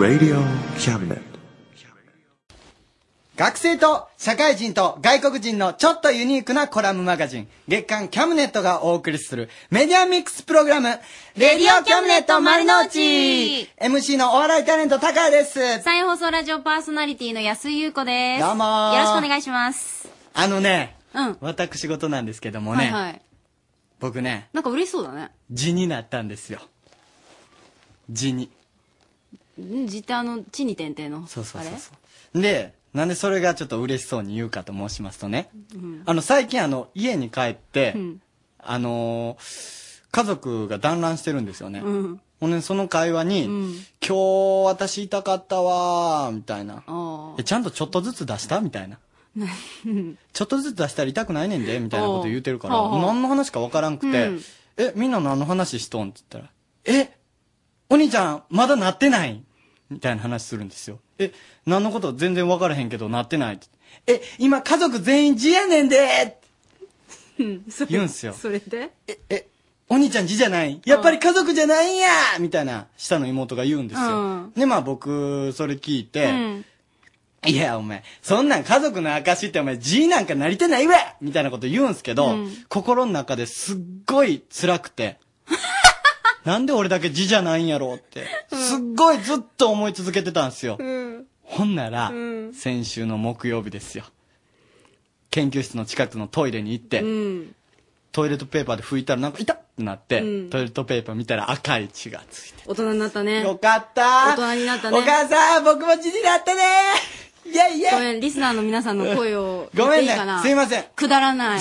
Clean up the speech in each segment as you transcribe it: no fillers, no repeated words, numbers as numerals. Radio Cabinet。 学生と社会人と外国人のちょっとユニークなコラムマガジン、月刊キャムネットがお送りするメディアミックスプログラム、レディオキャムネット丸の内。 MC のお笑いタレント高谷です。再放送ラジオパーソナリティの安井優子です。どうもよろしくお願いします。あのね、私事なんですけどもね、僕ね、なんか嬉しそうだね。字になったんですよ。字に字って、あの地に点々の、そうそうそうそう。でなんでそれがちょっと嬉しそうに言うかと申しますとね、最近家に帰って、家族が団らんしてるんですよね。ほんでその会話に、今日私痛かったわーみたいな、ちゃんとちょっとずつ出したみたいなちょっとずつ出したら痛くないねんでみたいなこと言うてるから、何の話かわからんくて、え、みんな何の話しとんって言ったら、え、お兄ちゃんまだなってないみたいな話するんですよ。え、何のこと全然分からへんけどなってないって。え、今家族全員字やねんでって言うんすよ。それで、え、お兄ちゃん字じゃない、やっぱり家族じゃないんやみたいな下の妹が言うんですよ。でまあ僕それ聞いて、いやお前そんなん家族の証ってお前字なんかなりてないわみたいなこと言うんすけど、心の中ですっごい辛くて、なんで俺だけ字じゃないんやろうって、すっごいずっと思い続けてたんすよ。ほんなら、先週の木曜日ですよ。研究室の近くのトイレに行って、トイレットペーパーで拭いたらなんか痛ってなって、トイレットペーパー見たら赤い血がついて。大人になったね。よかったー。大人になったね。お母さん、僕も字になったねー。いやいや。ごめん、リスナーの皆さんの声を見ていいかな。ごめんね。すいません。くだらない。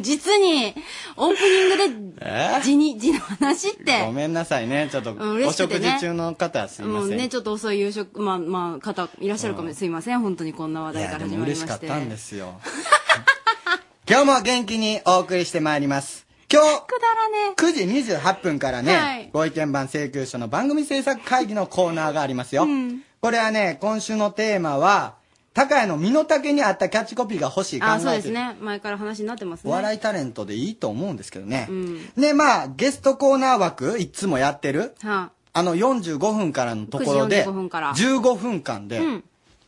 実に、オープニングで字の話って。ごめんなさいね。ちょっと、お食事中の方すいません。もうね、ちょっと遅い夕食、まあ、方いらっしゃるかもすいません。本当にこんな話題から始まりまして。いや、でも嬉しかったんですよ。今日も元気にお送りしてまいります。今日、9時28分からね、ご意見番請求書の番組制作会議のコーナーがありますよ。これはね、今週のテーマは、高谷の身の丈に合ったキャッチコピーが欲しい考えてる。あ、そうですね。前から話になってますね。お笑いタレントでいいと思うんですけどね。で、まあ、ゲストコーナー枠、いつもやってる、45分からのところで、15分間で、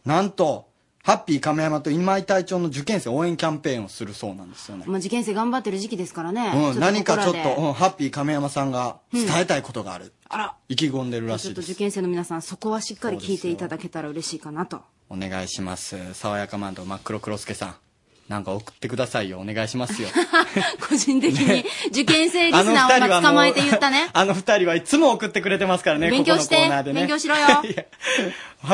なんと、ハッピー亀山と今井隊長の受験生応援キャンペーンをするそうなんですよね。まあ、受験生頑張ってる時期ですからね。何かちょっと、ハッピー亀山さんが伝えたいことがある。意気込んでるらしいです。ちょっと受験生の皆さん、そこはしっかり聞いていただけたら嬉しいかなと。お願いします。爽やかマンと真っ黒黒助さん。なんか送ってくださいよ。お願いしますよ。個人的に受験生リスナーを捕まえて言ったね。あの二人はいつも送ってくれてますからね。勉強して。勉強しろよ。ハッ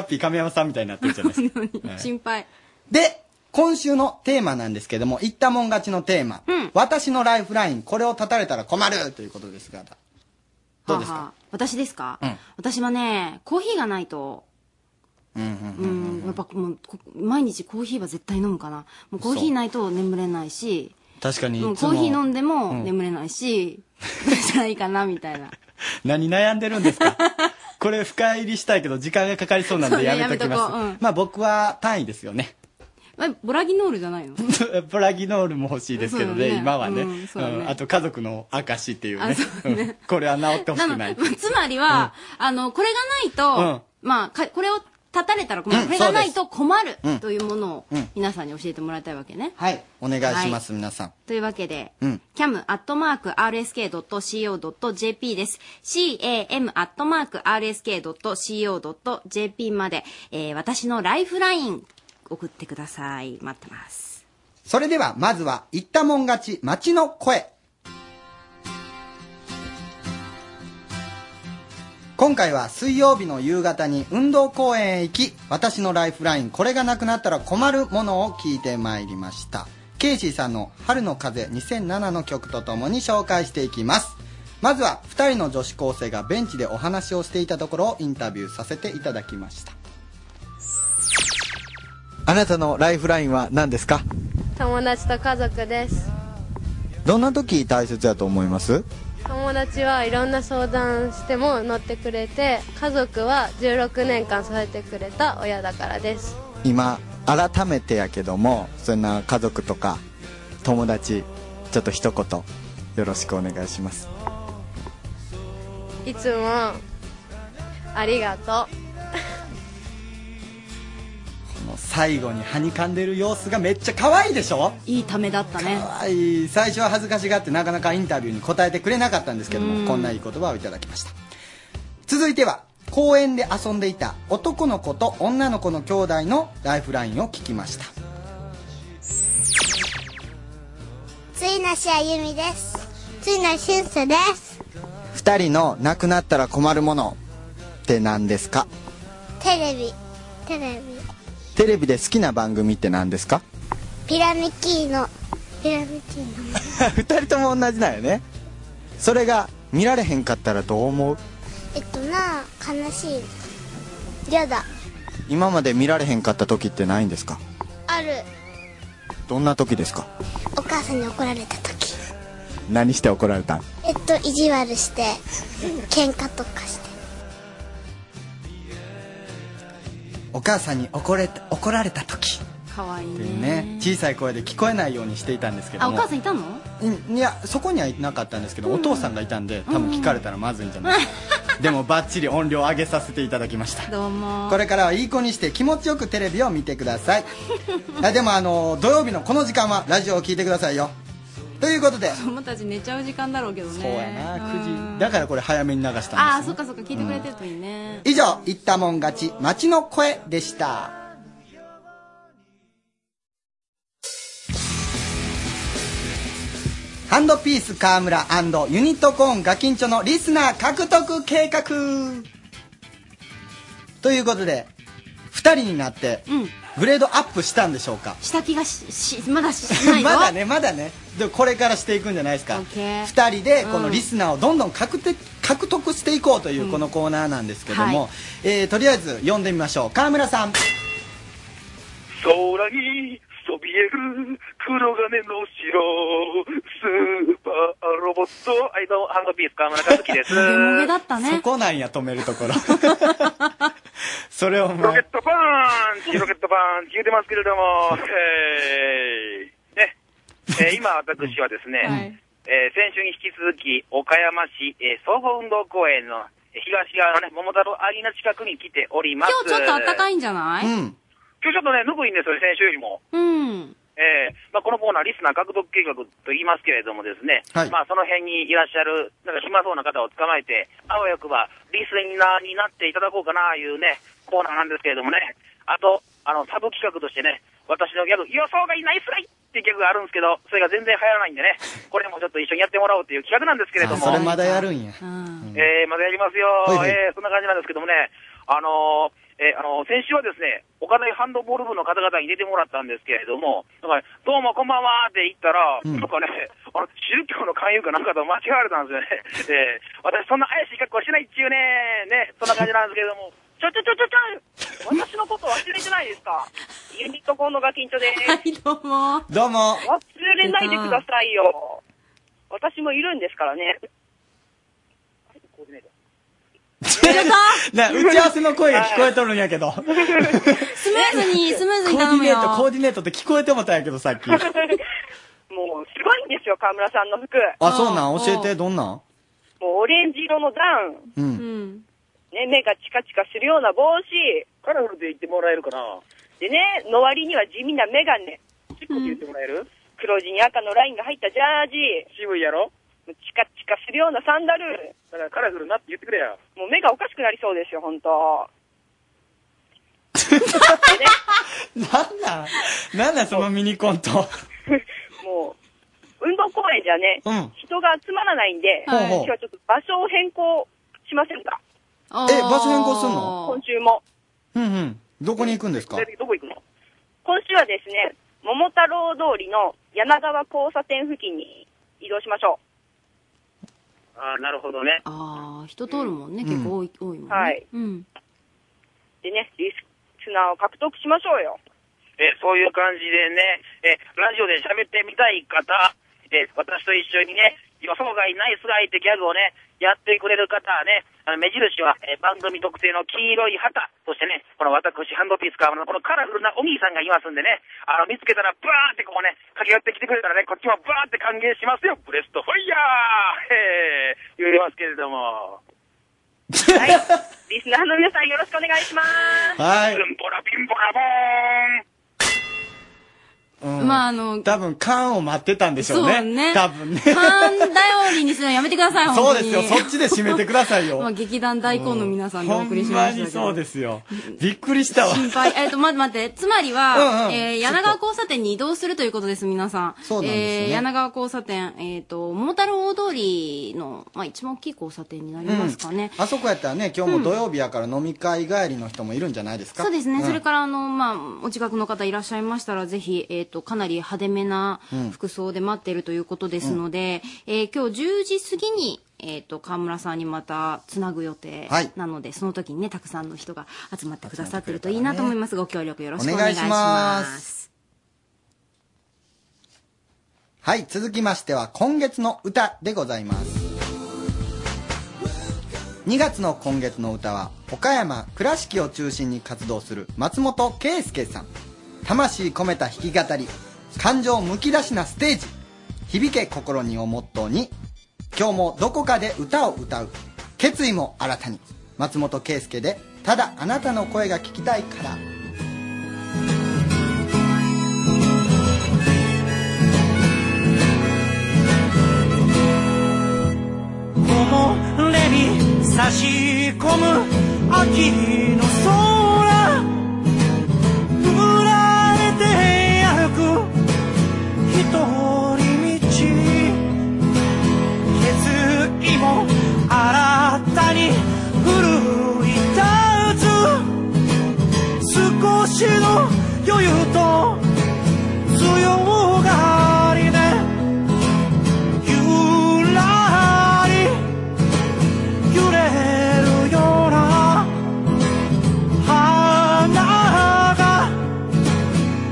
ピー亀山さんみたいになってるじゃないですか。心配。で、今週のテーマなんですけども、言ったもん勝ちのテーマ。私のライフライン、これを断たれたら困るということですが。どうですか？私ですか？私はね、コーヒーがないと。やっぱもう毎日コーヒーは絶対飲むかな。もうコーヒーないと眠れないし、確かにコーヒー飲んでも眠れないし、どうしたらいいかなみたいな。何悩んでるんですか？これ深入りしたいけど時間がかかりそうなんでやめときます。まあ僕は単位ですよね。ボラギノールじゃないの？ボラギノールも欲しいですけどね、今はね。あと家族の証っていうね。これは治ってほしくない。つまりはこれがないと、まあこれを断たれたら困る。これがないと困るというものを皆さんに教えてもらいたいわけね。はい。お願いします、皆さん。というわけで、cam@rsk.co.jp です。cam@rsk.co.jp まで、私のライフライン送ってください。待ってます。それでは、まずは、言ったもん勝ち、街の声。今回は水曜日の夕方に運動公園へ行き、私のライフライン、これがなくなったら困るものを聞いてまいりました。ケイシーさんの春の風2007の曲とともに紹介していきます。まずは2人の女子高生がベンチでお話をしていたところをインタビューさせていただきました。あなたのライフラインは何ですか？友達と家族です。どんな時大切だと思います？友達はいろんな相談しても乗ってくれて、家族は16年間支えてくれた親だからです。今改めてやけども、そんな家族とか友達、ちょっと一言よろしくお願いします。いつもありがとう。最後にはにかんでる様子がめっちゃ可愛いでしょ。いいためだったね。可愛い。最初は恥ずかしがってなかなかインタビューに答えてくれなかったんですけども、こんないい言葉をいただきました。続いては公園で遊んでいた男の子と女の子の兄弟のライフラインを聞きました。椎名あゆみです。椎名俊介です。2人のなくなったら困るものって何ですか？テレビで好きな番組って何ですか？ピラミッキーノ2人とも同じなんよね。それが見られへんかったらどう思う？悲しい。やだ。今まで見られへんかった時ってないんですか？ある。どんな時ですか？お母さんに怒られた時。何して怒られたん？意地悪して喧嘩とかして。お母さんに怒られた時。可愛いね。小さい声で聞こえないようにしていたんですけども。あ、お母さんいたの？いや、そこにはいなかったんですけど、お父さんがいたんで多分聞かれたらまずいんじゃないですか。でもバッチリ音量上げさせていただきました。どうも。これからはいい子にして気持ちよくテレビを見てください。でも土曜日のこの時間はラジオを聞いてくださいよ。ということで子供たち寝ちゃう時間だろうけどね。そうやな、9時だからこれ早めに流したんです、ね、ああそっかそっか、聞いてくれてるといいね、以上言ったもん勝ち街の声でした。ハンドピース川村&ユニットコーンガキンチョのリスナー獲得計画ということで、2人になってグレードアップしたんでしょうか？した気がまだしないよ。まだね。でこれからしていくんじゃないですか。2人でこのリスナーをどんどん獲得していこうというこのコーナーなんですけども、とりあえず読んでみましょう。川村さん。空にそびえる黒金の城スーパーロボットアイドハンドピース川村和樹です。だった、ね、そこなんや止めるところ。それをロケットパンチロケットパンチ言うてますけれども、今私はですね、はい、先週に引き続き岡山市、総合運動公園の東側の、ね、桃太郎アリーナ近くに来ております。今日ちょっと暖かいんじゃない？うん、今日ちょっとね、ぬくいんですよね、先週よりも。うん。このコーナー、リスナー獲得計画と言いますけれどもですね、はい、その辺にいらっしゃる、なんか暇そうな方を捕まえて、あわよくば、リスナーになっていただこうかな、いうね、コーナーなんですけれどもね、あと、サブ企画としてね、私のギャグ、予想がいないスライっていうギャグがあるんですけど、それが全然流行らないんでね、これもちょっと一緒にやってもらおうという企画なんですけれども。それまだやるんや。まだやりますよ。はいはい、そんな感じなんですけどもね、先週はですね、岡大ハンドボール部の方々に出てもらったんですけれども、なんかどうもこんばんはって言ったら、なんかね、宗教の勧誘かなんかと間違われたんですよね。私そんな怪しい格好してないっちゅうね、そんな感じなんですけれども、ちょ、私のこと忘れてないですか？ユニットコーンのガキンチョです。はい、どうも。どうも。忘れないでくださいよ。私もいるんですからね。な、打ち合わせの声が聞こえとるんやけど。スムーズに頼むよ。コーディネートって聞こえてもたんやけど、さっき。もう、すごいんですよ、川村さんの服。あ、そうなん？教えて、どんなん？もう、オレンジ色のダウン。うん。ね、目がチカチカするような帽子。カラフルで言ってもらえるかな。でね、の割には地味なメガネ。チコって言ってもらえる？黒地に赤のラインが入ったジャージ。渋いやろ？チカチカするようなサンダル。だからカラフルなって言ってくれや。もう目がおかしくなりそうですよ、ほんと。なんだそのミニコント。もう、運動公園じゃね、人が集まらないんで、今日はちょっと場所を変更しませんか？場所変更するの？今週も。どこに行くんですか？どこ行くの？今週はですね、桃太郎通りの柳川交差点付近に移動しましょう。ああ、なるほどね。ああ、人通るもんね、結構多いもんね。はい。でね、リスナーを獲得しましょうよ。そういう感じでね、ラジオで喋ってみたい方、私と一緒にね、予想外ナイスガイってギャグをね、やってくれる方はね、目印は、番組特製の黄色い旗、そしてね、この私、ハンドピースカーのこのカラフルなお兄さんがいますんでね、見つけたら、ブワーってこうね、駆け寄ってきてくれたらね、こっちもブワーって歓迎しますよ。ブレストファイヤー言いますけれども。はい。リスナーの皆さんよろしくお願いします。はい。ビンボラビンボラボーン。まあ多分缶を待ってたんでしょうね。そうね。多分ね。缶頼りにするのやめてください、本当に。そうですよ。そっちで締めてくださいよ。まあ劇団大根の皆さんでお送りしましたけど。ほんまにそうですよ。びっくりしたわ。心配。待って。つまりは、柳川交差点に移動するということです、皆さん。そうなんですね。柳川交差点、桃太郎大通りの、まあ一番大きい交差点になりますかね。あそこやったらね、今日も土曜日やから飲み会帰りの人もいるんじゃないですか。そうですね。それからまあ、お近くの方いらっしゃいましたら、ぜひ、かなり派手めな服装で待っているということですので、今日10時過ぎに、川村さんにまたつなぐ予定なので、その時にね、たくさんの人が集まってくださってるといいなと思いますが、ご協力よろしくお願いします。はい、続きましては今月の歌でございます。2月の今月の歌は、岡山倉敷を中心に活動する松本圭介さん。魂込めた弾き語り、感情むき出しなステージ、響け心にをモットーに、今日もどこかで歌を歌う、決意も新たに、松本圭介で、ただあなたの声が聞きたいから。木漏れに差し込む秋の空、一人道、決意も新たに奮い立つ、少しの余裕と強がりでゆらり揺れるような花が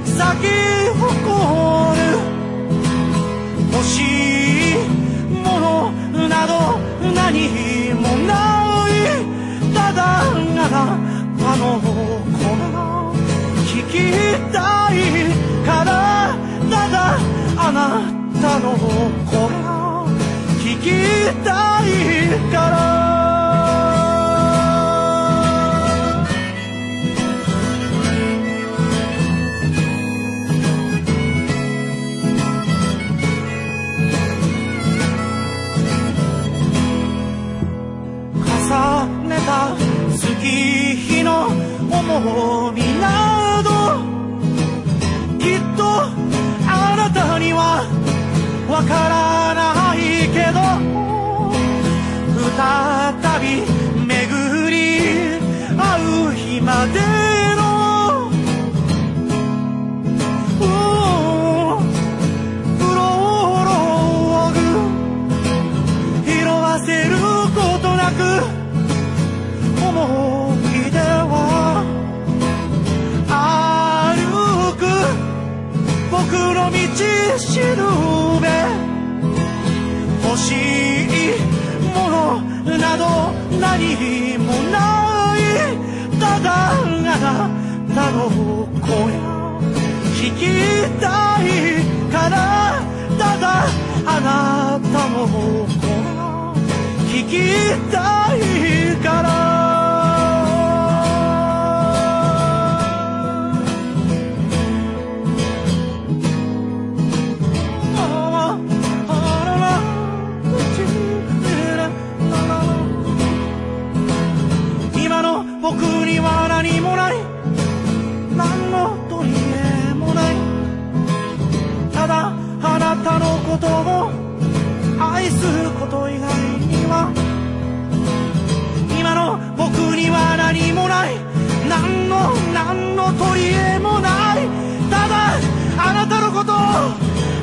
咲き誇る、欲しいものなど何もない、ただあなたの声が聞きたいから、ただあなたの声が聞きたいから、重ねた月日の重みなど、きっとあなたにはわからないけど、再び巡り会う日までのプロローグ、色あせることなく思い出は歩く僕の道しるべ、欲しいものなど何もない、ただあなたの声聞きたいから、ただあなたの声聞きたいから、僕には何もない、何の取り柄もない、ただあなたのことを愛すること以外には、今の僕には何もない、何の取り柄もない、ただあなたのことを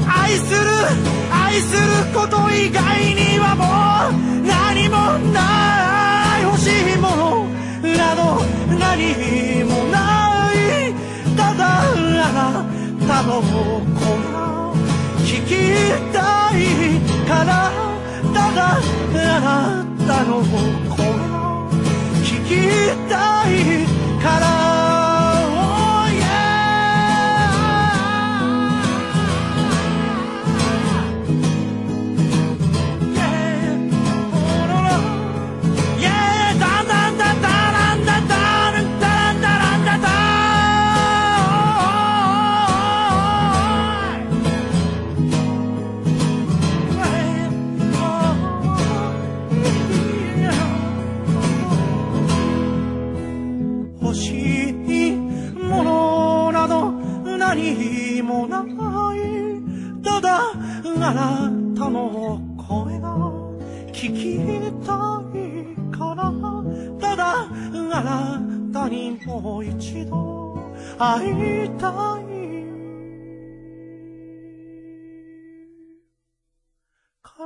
愛すること以外にはもう何もない、欲しいものなど何もない、ただあなたの声が聞きたいから、ただあなたの声が聞きたいから、あなたの声が聞きたいから、ただあなたにもう一度会いたいから。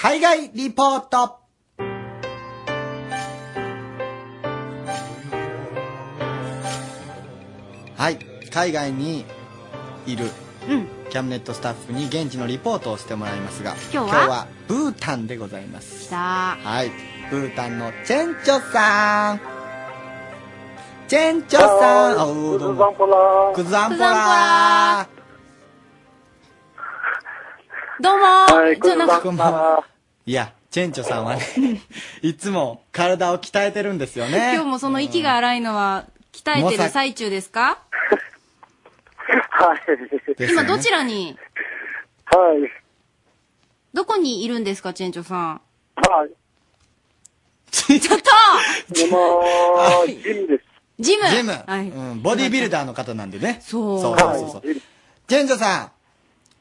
海外リポート。はい、海外にいるキャムネットスタッフに現地のリポートをしてもらいますが、今日はブータンでございます。来た。はい、ブータンのチェンチョさん。チェンチョさん、おうどうも。クザンポラー。どうもー。こんばんは。いや、チェンチョさんはね、いつも体を鍛えてるんですよね。今日もその息が荒いのは、鍛えてる最中ですか？はい。今どちらに？はい。どこにいるんですか、チェンチョさん？はい。ちょっとでも、ジムです。ジム、はい、うん。ボディビルダーの方なんでね。そう。チェンチョさん。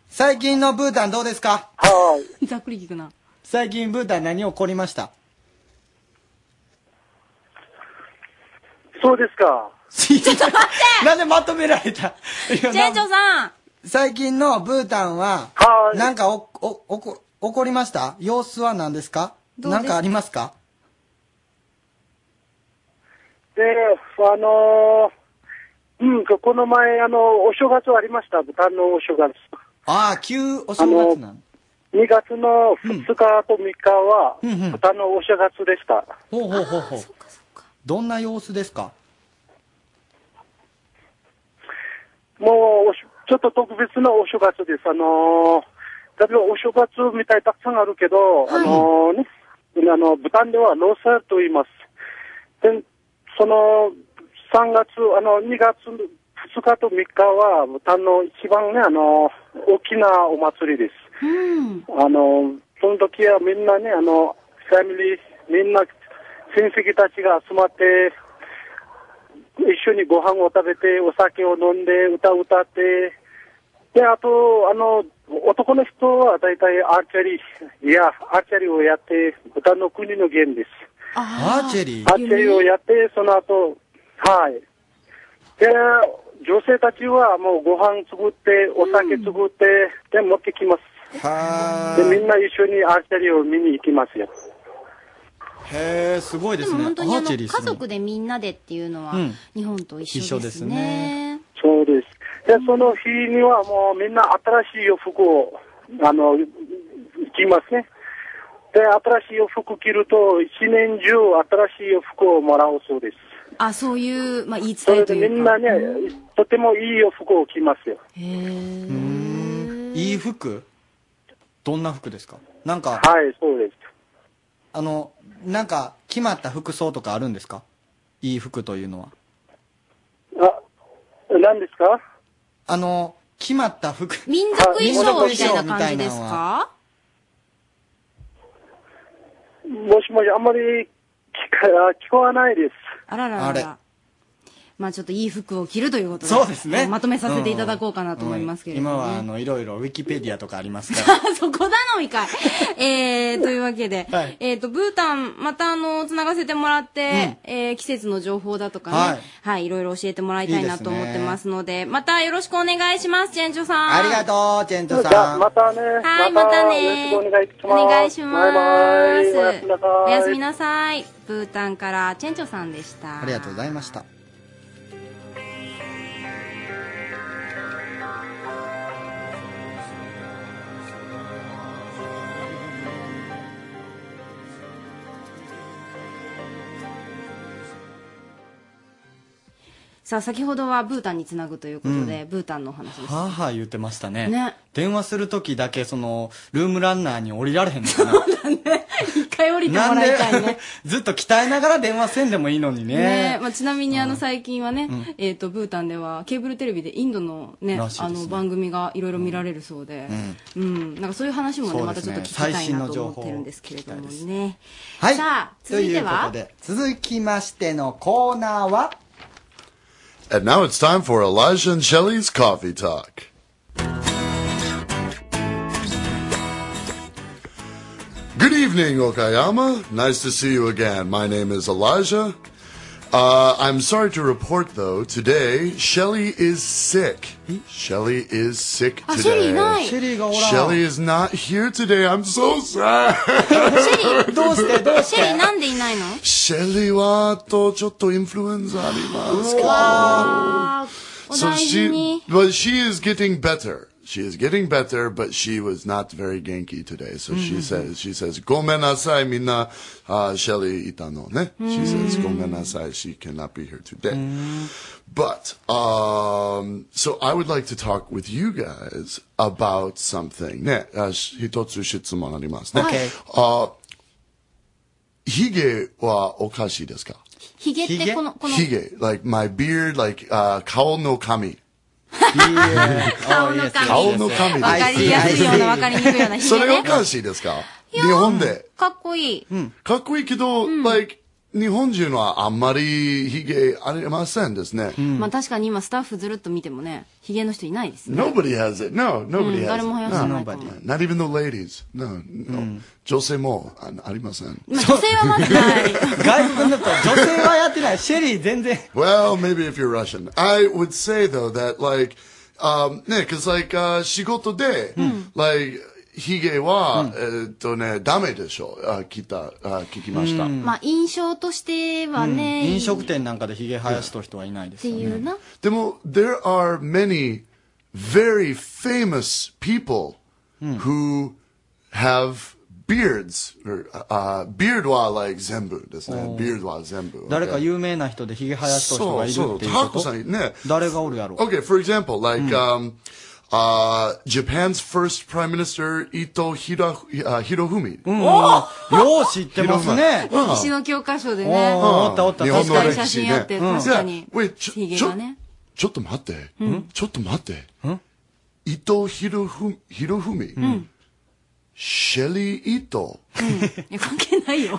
最近のブータンどうですか？はい。ざっくり聞くな。最近ブータン何起こりました？そうですか。ちょっと待ってなんでまとめられた？チェンチョさん、最近のブータンは、なんか起こりました？様子は何ですか？なんかありますか？で、この前、お正月ありました。ブータンのお正月。ああ、旧お正月なの。2月の2日と3日は、ブータンのお正月でした。ほう。どんな様子ですか？もう、ちょっと特別なお正月です。例えばお正月みたいたくさんあるけど、ブータンではローサーと言います。で、その、2月2日と3日は、ブータンの一番ね、大きなお祭りです。その時はみんなね、ファミリー、みんな、親戚たちが集まって、一緒にご飯を食べて、お酒を飲んで、歌を歌って、で、あと、男の人は大体アーチェリーをやって、ブータンの国のゲームです。アーチェリーをやって、その後、はい。で、女性たちはもうご飯作って、お酒作って、で、持ってきます。で、みんな一緒にアーチェリーを見に行きますよ。へー、すごいですね。でも本当に家族でみんなでっていうのは、日本と一緒ですね。そうです。で、その日にはもうみんな新しい洋服を、着ますね。で、新しい洋服着ると、一年中新しい洋服をもらうそうです。そういう、言い伝えというか。それでみんなね、とてもいいお服を着ますよ。へぇ。いい服？どんな服ですか？なんか。はい、そうです。なんか、決まった服装とかあるんですか？いい服というのは。何ですか？決まった服。民族衣装みたいな感じですか？もしもし、あんまり聞こえないです。あら。ちょっといい服を着るということで。そうですね。まとめさせていただこうかなと思いますけれども。今は、いろいろウィキペディアとかありますから。そこだのいかい。というわけで。はい、ブータン、また繋がせてもらって、季節の情報だとかね。はい、いろいろ教えてもらいたいなと思ってますので、またよろしくお願いします、チェンチョさん。ありがとう、チェンチョさん。じゃあ、またね。はい、またね。よろしくお願いします。お願いします。バイバイ。おやすみなさい。おやすみなさい。ブータンから、チェンチョさんでした。ありがとうございました。さあ先ほどはブータンにつなぐということで、ブータンのお話です。母言ってましたね。ね。電話するときだけそのルームランナーに降りられへんのかな。そうだね。一回降りてもらいたいね。ずっと鍛えながら電話せんでもいいのにね。ね。まあ、ちなみに最近はね、ブータンではケーブルテレビでインドのね、番組がいろいろ見られるそうで、なんかそういう話もね、またちょっと聞きたいなと思ってるんですけれどもね。はい。さあ続いては。続きましてのコーナーは。And now it's time for Elijah and Shelly's Coffee Talk. Good evening, Okayama. Nice to see you again. My name is Elijah. I'm sorry to report, though, today Shelly is sick. Shelly is sick today. Shelly is not here today. I'm so sad. Shelly はとちょっとインフルエンザありますけど。So she is getting better. She is getting better, but she was not very genki today. So she says, ごめんなさいみんな、Shelly いたのね。She says, ごめんなさい。She cannot be here today. But, so I would like to talk with you guys about something. ね、一つ質問ありますね。Okay. ヒゲはおかしいですか？ヒゲってこの。ヒゲ、like my beard, like 顔の髪。顔の髪。わかりやすいようなわかりにくいような。それがおかしいですか？日本で。かっこいい。かっこいいけど、like 日本人はあんまりヒゲありませんですね。まあ確かに今スタッフずるっと見てもね、ヒゲの人いないですね。Nobody has it. No, nobody has it. 誰も生やしてない。Not even the ladies. No, no. 女性もありません。女性はまだない。外国だと女性はやってない。シェリー全然。Well, maybe if you're Russian. I would say though that like, ね、cause like 仕事で like ヒゲはねダメでしょ。聞きました。まあ印象としてはね。飲食店なんかでヒゲ生やした人はいないですよね。っていうな。でも there are many very famous people who have beards, beard は like 全部ですね。beard は全部。誰か有名な人でヒゲ生やした人がいるっていうこと。そうそう。たくさんね。誰がおるやろう。Okay, for example, like Japan's first prime minister 伊藤博文。よう知ってますね。歴史の教科書でね。おった。日本の歴史ね。確かに。ヒゲがね。ちょっと待って。伊藤博文。シェリー・イト。関係ないよ。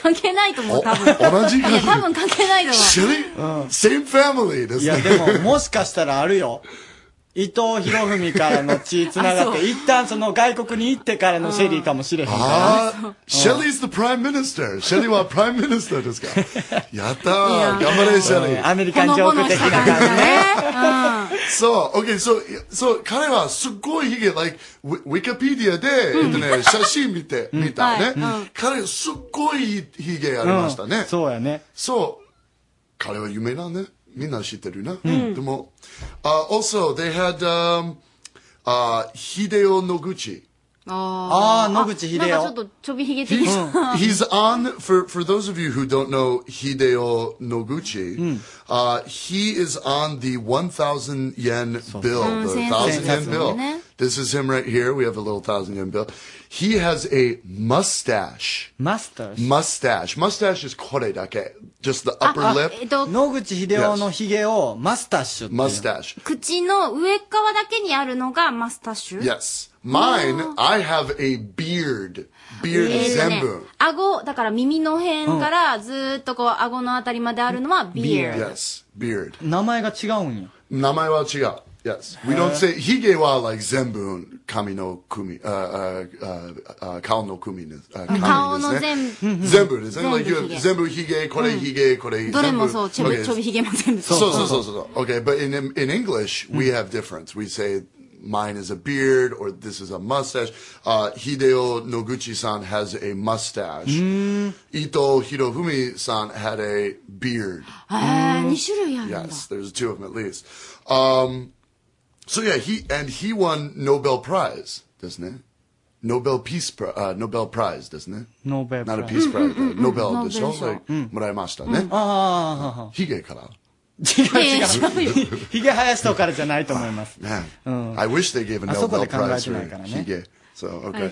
関係ないと思う、多分。同じ感じ。多分関係ないと思う。シェリー、same family ですね。いや、でも、もしかしたらあるよ。伊藤博文からの血繋がって、一旦その外国に行ってからのシェリーかもしれへんから。シェリー is the prime minister. シェリーはプライムミニスターですか。やったー。頑張れ、シェリー。アメリカンジョーク的な感じね。そう、OK、そう、彼はすごいヒゲ、like、ウィキペディアで、写真見たね。彼、すっごいヒゲありましたね。そうやね。そう。彼は有名だね。みんな知ってるな。でも、also they had 秀夫野口。野口秀夫。なんかちょっとちょびひげ的な。He's on for those of you who don't know 秀夫野口。He is on the 1,000 yen bill, the 1,000 yen bill. This is him right here. We have a little 1,000 yen bill. He has a mustache. Mustache. Mustache is これだけ。Just the upper lip. 野口英世のヒゲをマスタッシュっていう。Mustache. 口の上側だけにあるのがマスタッシュ？ Yes. Mine, I have a beard. Beard 全部。顎、だから耳の辺からずっとこう顎のあたりまであるのは beard. Yes. Beard. 名前が違うんや。名前は違う。Yes. We don't say, ヒゲは like 全部髪の組、顔の組ですね。顔の全部ですね。全部ヒゲ、これヒゲ、これヒゲ。どれもそう、ちょびヒゲも全部。そう。Okay, but in English, we have difference. We say, mine is a beard, or this is a mustache. 秀夫野口さん has a mustache. 伊藤博文さん had a beard. 2種類あるんだ。Yes, there's two of them at least. So yeah, he won Nobel Prize, doesn't it? Nobel Prize, doesn't it? Nobel Prize. Not a Peace Prize, Nobel でしょ。それもらいましたね。ヒゲから。違う。ひげ生やしたからじゃないと思います。I wish they gave a Nobel Prize for ひげ。So, okay.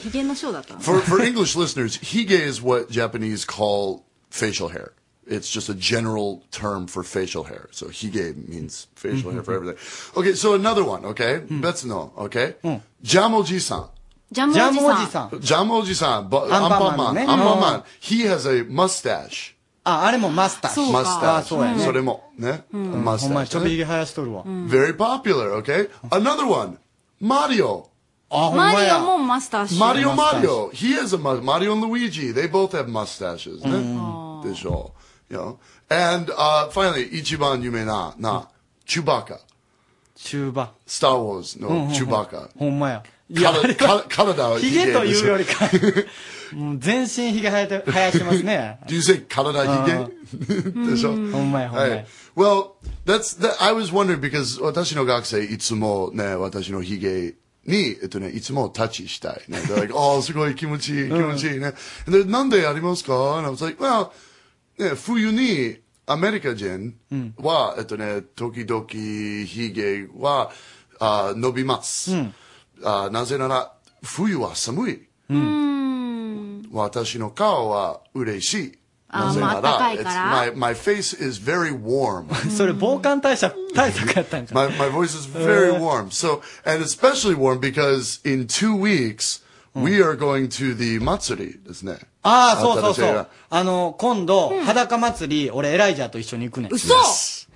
For English listeners, hige is what Japanese call facial hair. It's just a general term for facial hair. So hige means facial hair for everything. Okay, so another one, okay? That's no, okay? Jam-oji-san. Jam-oji-san. Anpanman. He has a mustache.あ、あれもマスター。マスター。そうやね。それもね。マスター。お前ちょっとひげ生やしとるわ。Very popular, okay? Another one. Mario. あ、ほんまや。Marioもマスター。Mario. He has a mustache. Mario and Luigi. They both have mustaches. ね。でしょ。You know? And finally, 一番有名な、Chewbacca. Chewbacca. Star Wars の Chewbacca. ほんまや。いや、体はひげというよりか。全身ひげ生やしてますね。Do you say 体ひげでしょ。ほんまやほんまや。Well, I was wondering because 私の学生いつもね、私のひげにいつもタッチしたいね。They're like, oh, すごい気持ちいい気持ちいいね。で、なんでやりますか？And I was like, well, 冬にアメリカ人は時々ひげは伸びます。なぜなら冬は寒い。私の顔は嬉しい。なぜなら、my face is very warm. それ防寒対策やったんじゃない？ My voice is very warm. So, and especially warm because in 2 weeks, we are going to the 祭りですね。ああ、そうそうそう。今度、裸祭り、俺、Elijahと一緒に行くね。嘘！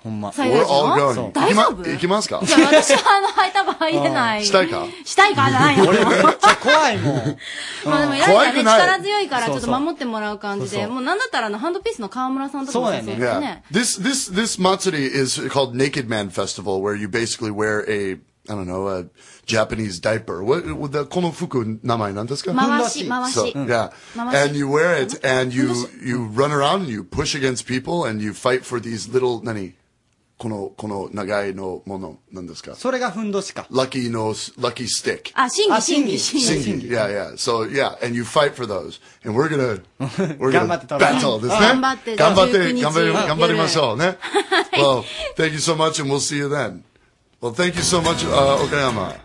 ほんま。We're all going. 大丈夫？行きますか？じゃあ私はハイタバ入れない。したいか？したいかじゃない。俺めっちゃ怖いもん。まあでもElijahね、力強いからちょっと守ってもらう感じで、もうなんだったらハンドピースの川村さんとかもそうですね。This 祭り is called Naked Man Festival, where you basically wear a I don't know, a Japanese diaper. What, この服名前なんですか？回し。Yeah. And you wear it, and you run around, and you push against people, and you fight for these little 何？この長いのものなんですか？それがふんどしか。lucky stick. あ、審議。Yeah. So yeah, and you fight for those, and we're gonna battle ですね。頑張りましょうね。Well, thank you so much, and we'll see you then.Well, thank you so much, Okayama.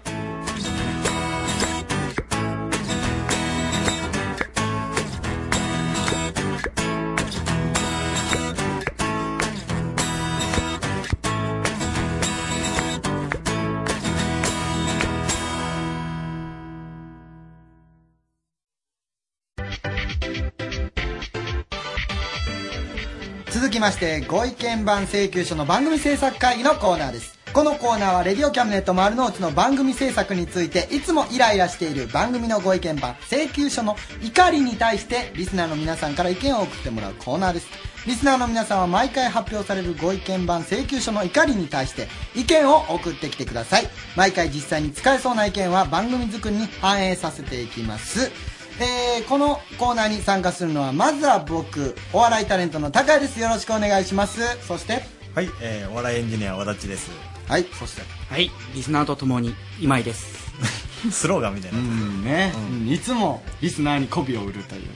続きまして、ご意見番請求書の番組制作会議のコーナーです。このコーナーはレディオキャムネット丸の内の番組制作についていつもイライラしている番組のご意見番請求書の怒りに対してリスナーの皆さんから意見を送ってもらうコーナーです。リスナーの皆さんは毎回発表されるご意見番請求書の怒りに対して意見を送ってきてください。毎回実際に使えそうな意見は番組作りに反映させていきます。このコーナーに参加するのはまずは僕、お笑いタレントの高谷です。よろしくお願いします。そしてはい、お笑いエンジニア和立です。はい、そしてはい、リスナーと共に今井です。スローガンみたいな。うんね、いつもリスナーに媚びを売るという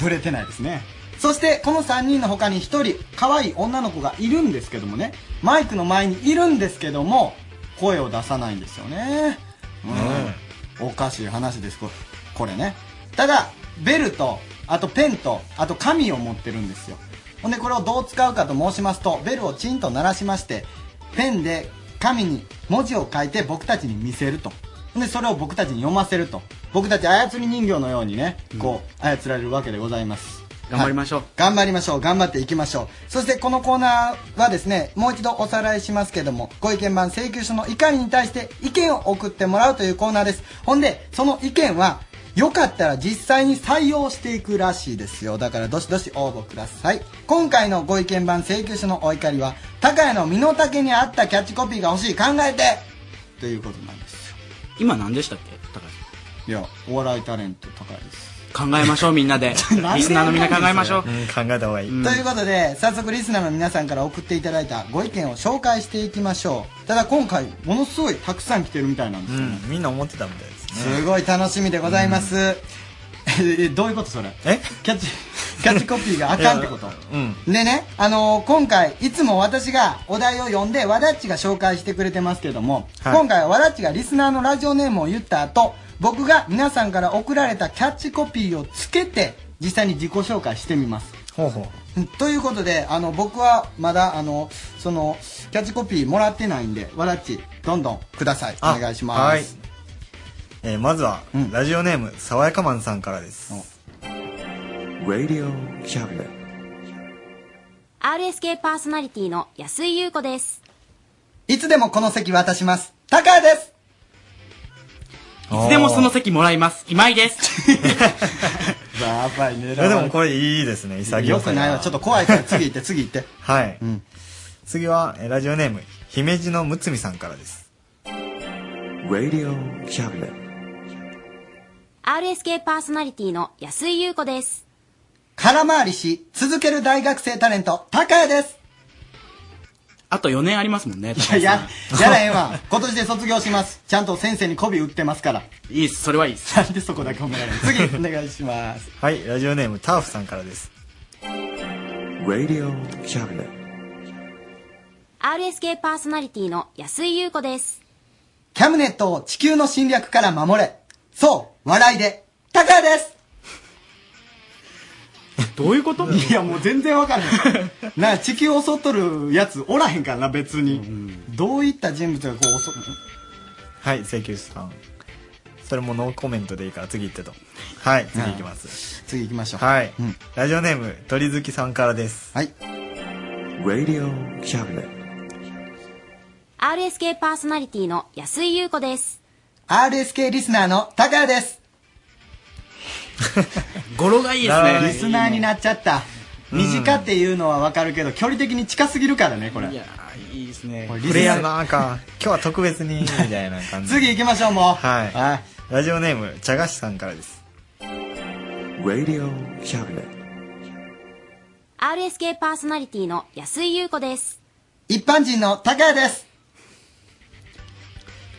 ブレてないですね。そしてこの3人の他に1人可愛い女の子がいるんですけどもね、マイクの前にいるんですけども声を出さないんですよね。おかしい話ですこれね。ただベルとあとペンとあと紙を持ってるんですよ。ほんでこれをどう使うかと申しますと、ベルをチンと鳴らしましてペンで紙に文字を書いて僕たちに見せると。でそれを僕たちに読ませると。僕たち操り人形のようにね、こう操られるわけでございます。頑張りましょう、はい、頑張りましょう。頑張っていきましょう。そしてこのコーナーはですね、もう一度おさらいしますけども、ご意見番請求書の怒りに対して意見を送ってもらうというコーナーです。ほんでその意見はよかったら実際に採用していくらしいですよ。だからどしどし応募ください。今回のご意見番請求書のお怒りは、高谷の身の丈に合ったキャッチコピーが欲しい、考えてということなんですよ。今何でしたっけ、高谷さん。いや、お笑いタレント高谷です。考えましょうみんなで。リスナーのみんな考えましょう。考えた方がいい。ということで早速リスナーの皆さんから送っていただいたご意見を紹介していきましょう。ただ今回ものすごいたくさん来てるみたいなんですよね。みんな思ってたみたいですね。すごい楽しみでございます。どういうことそれ？え？キャッチキャッチコピーがあかんってこと、うん、でね、今回いつも私がお題を読んでわだっちが紹介してくれてますけども、はい、今回はわだっちがリスナーのラジオネームを言った後、僕が皆さんから送られたキャッチコピーをつけて実際に自己紹介してみます。ほうほう。ということで、僕はまだそのキャッチコピーもらってないんで、わだっちどんどんください、お願いします。はい、まずは、うん、ラジオネームさわやかまんさんからです。 Radio Cabinet RSK パーソナリティの安井優子です。いつでもこの席渡します、タカです。いつでもその席もらいます、今井です。やばいね。でもこれいいですね、潔さ。よくないわ、ちょっと怖いから次行って次行って。はい、うん、次はラジオネーム姫路のむつみさんからです。 Radio Cabinet RSK パーソナリティの安井優子です。空回りし続ける大学生タレント、高谷です。あと4年ありますもんね。いや、やらへんわ。今年で卒業します。ちゃんと先生に媚び売ってますから。いいっす、それはいいっす。なんでそこだけ褒められる。次、お願いします。はい、ラジオネーム、ターフさんからです。Radio Cabinet RSK パーソナリティの安井優子です。キャムネットを地球の侵略から守れ。そう、笑いで。タカです。どういうこと？いやもう全然わかんない。な、地球を襲っとるやつおらへんからな、別に、うん、どういった人物がこう襲うの？はい、請求さん、それもノーコメントでいいから次行ってと。はい、次行きます。次行きましょう。はい、うん、ラジオネーム鳥月さんからです。はい、 Radio Cabinet RSK パーソナリティの安井優子です。 RSK リスナーの高谷です。語呂がいいですね。リスナーになっちゃった。身近っていうのは分かるけど、距離的に近すぎるからね、これ。いやいいですね、プレイヤーなんか今日は特別にみたいな感じ。次行きましょうもう。はい、ラジオネーム茶菓子さんからです。 Radio Cabinet RSK パーソナリティの安井優子です。一般人の高谷です。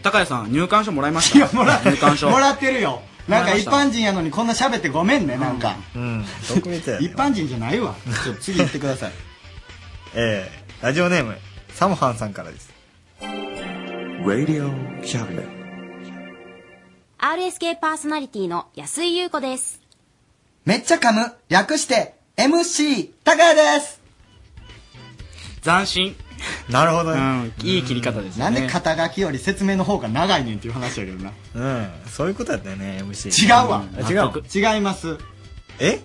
高谷さん、入館証もらいました？いや、入館証もらってるよ。なんか一般人やのにこんな喋ってごめんね、なんか、うん、特別やね。一般人じゃないわ。ちょっと次行ってください。ラジオネームサモハンさんからです。 Radio Cabinet RSK パーソナリティの安井優子です。めっちゃ噛む、略して MC 高谷です。斬新。なるほどね、うん、いい切り方ですね。なんで肩書きより説明の方が長いねんっていう話やけどな。うん、そういうことだったよね、MC。違うわ、違う、違います。え、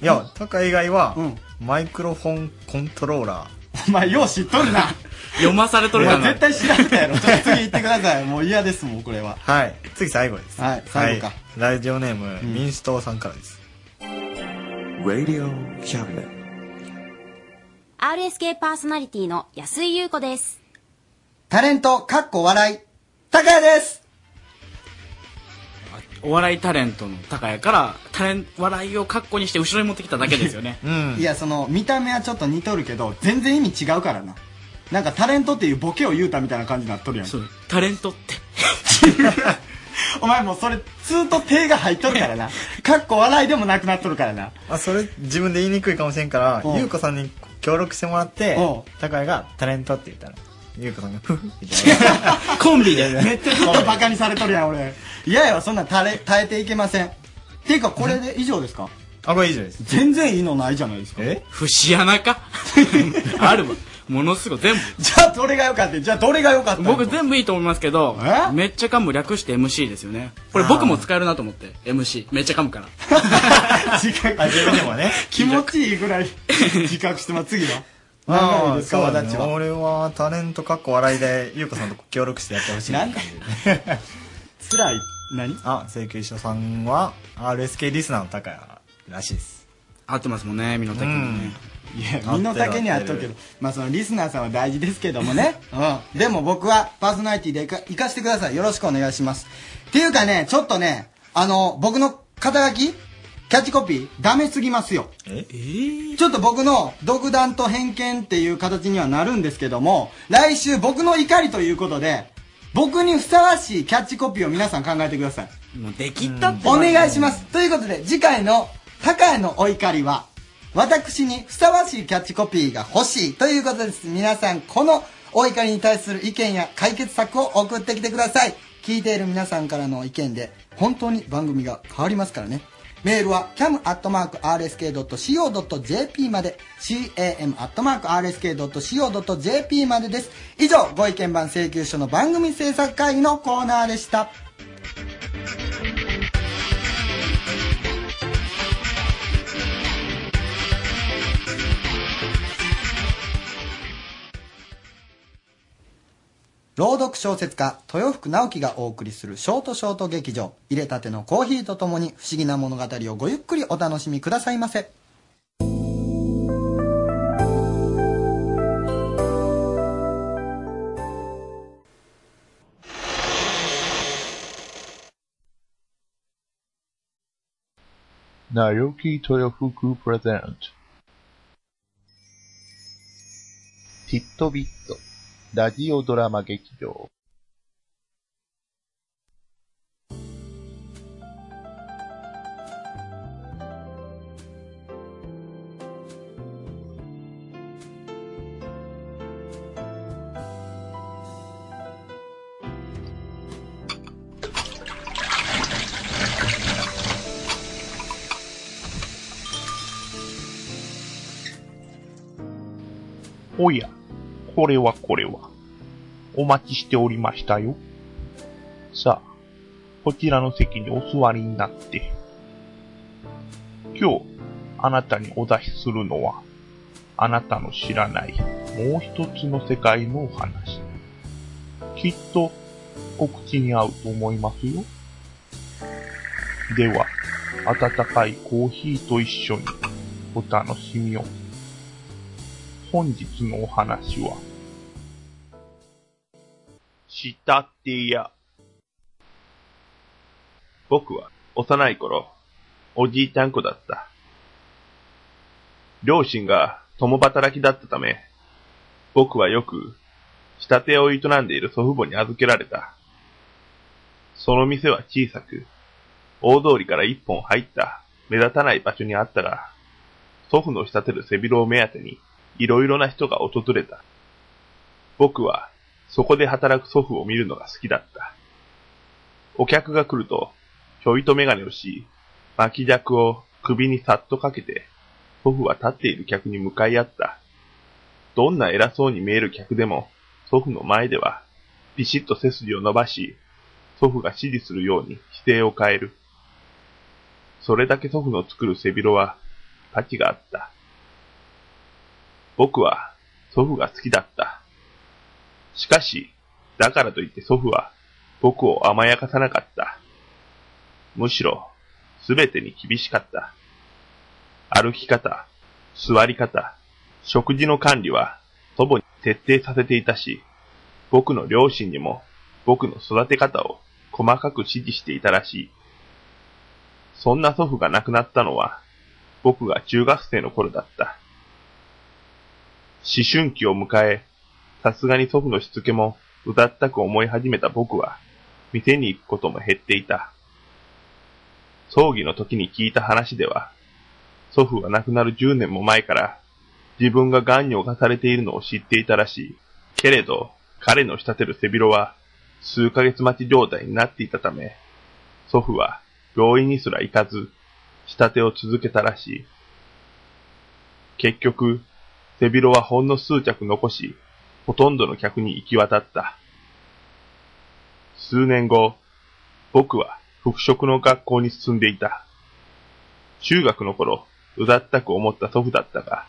いや、タカ以外は、うん、マイクロフォンコントローラー。お前よう知っとるな。読まされとるな。絶対知らんたやろ。ちょっと次行ってください。もう嫌ですもん、これは。はい、次最後です。はい、最後か、はい、ラジオネーム、うん、民主党さんからです。 Radio Cabinet RSK パーソナリティの安井優子です。タレントかっこ笑い、高谷です。お笑いタレントの高谷から笑いをかっこにして後ろに持ってきただけですよね。、うん、いや、その見た目はちょっと似とるけど全然意味違うからな。なんかタレントっていうボケを言うたみたいな感じになっとるやん。そう、タレントって。お前もうそれ2と手が入っとるからな。かっこ笑いでもなくなっとるからな。あ、それ自分で言いにくいかもしれんから、優子さんに協力してもらって、高谷がタレントって言ったら、優子さんがフフみたいな。コンビでめっちゃずっとバカにされとるやん、俺。いやいや、そんなん耐えていけません。っていうか、これで以上ですか？あ、これ以上です。全然いいのないじゃないですか。え、節穴か。あるわ、ものすごい全部。じゃあどれが良かった？じゃあどれが良かった？僕全部いいと思いますけど、めっちゃ噛む略して MC ですよね。これ僕も使えるなと思って MC めっちゃ噛むから。自分でもね、気持ちいいぐらい自覚してます。次は何がいいですか？私は俺はタレントかっこ笑いで優子さんと協力してやってほしい。なんか辛い。何？あ、請求書さんは RSK リスナーの高谷らしいです。合ってますもんね、身の丈にね。いや、身の丈には合っとるけど、まあそのリスナーさんは大事ですけどもね。うん、でも僕はパーソナリティで生かしてください。よろしくお願いします。っていうかね、ちょっとね、僕の肩書きキャッチコピーダメすぎますよ。ちょっと僕の独断と偏見っていう形にはなるんですけども、来週僕の怒りということで、僕にふさわしいキャッチコピーを皆さん考えてください。もうできたってお願いします。ということで、次回の高谷のお怒りは私にふさわしいキャッチコピーが欲しいということです。皆さん、このお怒りに対する意見や解決策を送ってきてください。聞いている皆さんからの意見で本当に番組が変わりますからね。メールは cam@rsk.co.jp まで、 cam@rsk.co.jp までです。以上、ご意見番請求書の番組制作会議のコーナーでした。朗読小説家豊福直樹がお送りするショートショート劇場、入れたてのコーヒーとともに不思議な物語をごゆっくりお楽しみくださいませ。直樹豊福プレゼント、ティットビットラジオドラマ劇場。おや、これは、お待ちしておりましたよ。さあ、こちらの席にお座りになって。今日、あなたにお出しするのは、あなたの知らないもう一つの世界のお話。きっと、お口に合うと思いますよ。では、温かいコーヒーと一緒にお楽しみを。本日のお話は、仕立て屋。僕は幼い頃、おじいちゃん子だった。両親が共働きだったため、僕はよく仕立て屋を営んでいる祖父母に預けられた。その店は小さく、大通りから一本入った目立たない場所にあったら、祖父の仕立てる背広を目当てにいろいろな人が訪れた。僕はそこで働く祖父を見るのが好きだった。お客が来ると、ひょいと眼鏡をし、巻き尺を首にさっとかけて、祖父は立っている客に向かい合った。どんな偉そうに見える客でも、祖父の前では、ビシッと背筋を伸ばし、祖父が指示するように姿勢を変える。それだけ祖父の作る背広は、価値があった。僕は、祖父が好きだった。しかし、だからといって祖父は僕を甘やかさなかった。むしろ、すべてに厳しかった。歩き方、座り方、食事の管理は祖母に徹底させていたし、僕の両親にも僕の育て方を細かく指示していたらしい。そんな祖父が亡くなったのは、僕が中学生の頃だった。思春期を迎え、さすがに祖父のしつけもうだったく思い始めた僕は、店に行くことも減っていた。葬儀の時に聞いた話では、祖父が亡くなる10年も前から、自分が癌に侵されているのを知っていたらしい。けれど、彼の仕立てる背広は、数ヶ月待ち状態になっていたため、祖父は病院にすら行かず、仕立てを続けたらしい。結局、背広はほんの数着残し、ほとんどの客に行き渡った。数年後、僕は服飾の学校に進んでいた。中学の頃、うだったく思った祖父だったが、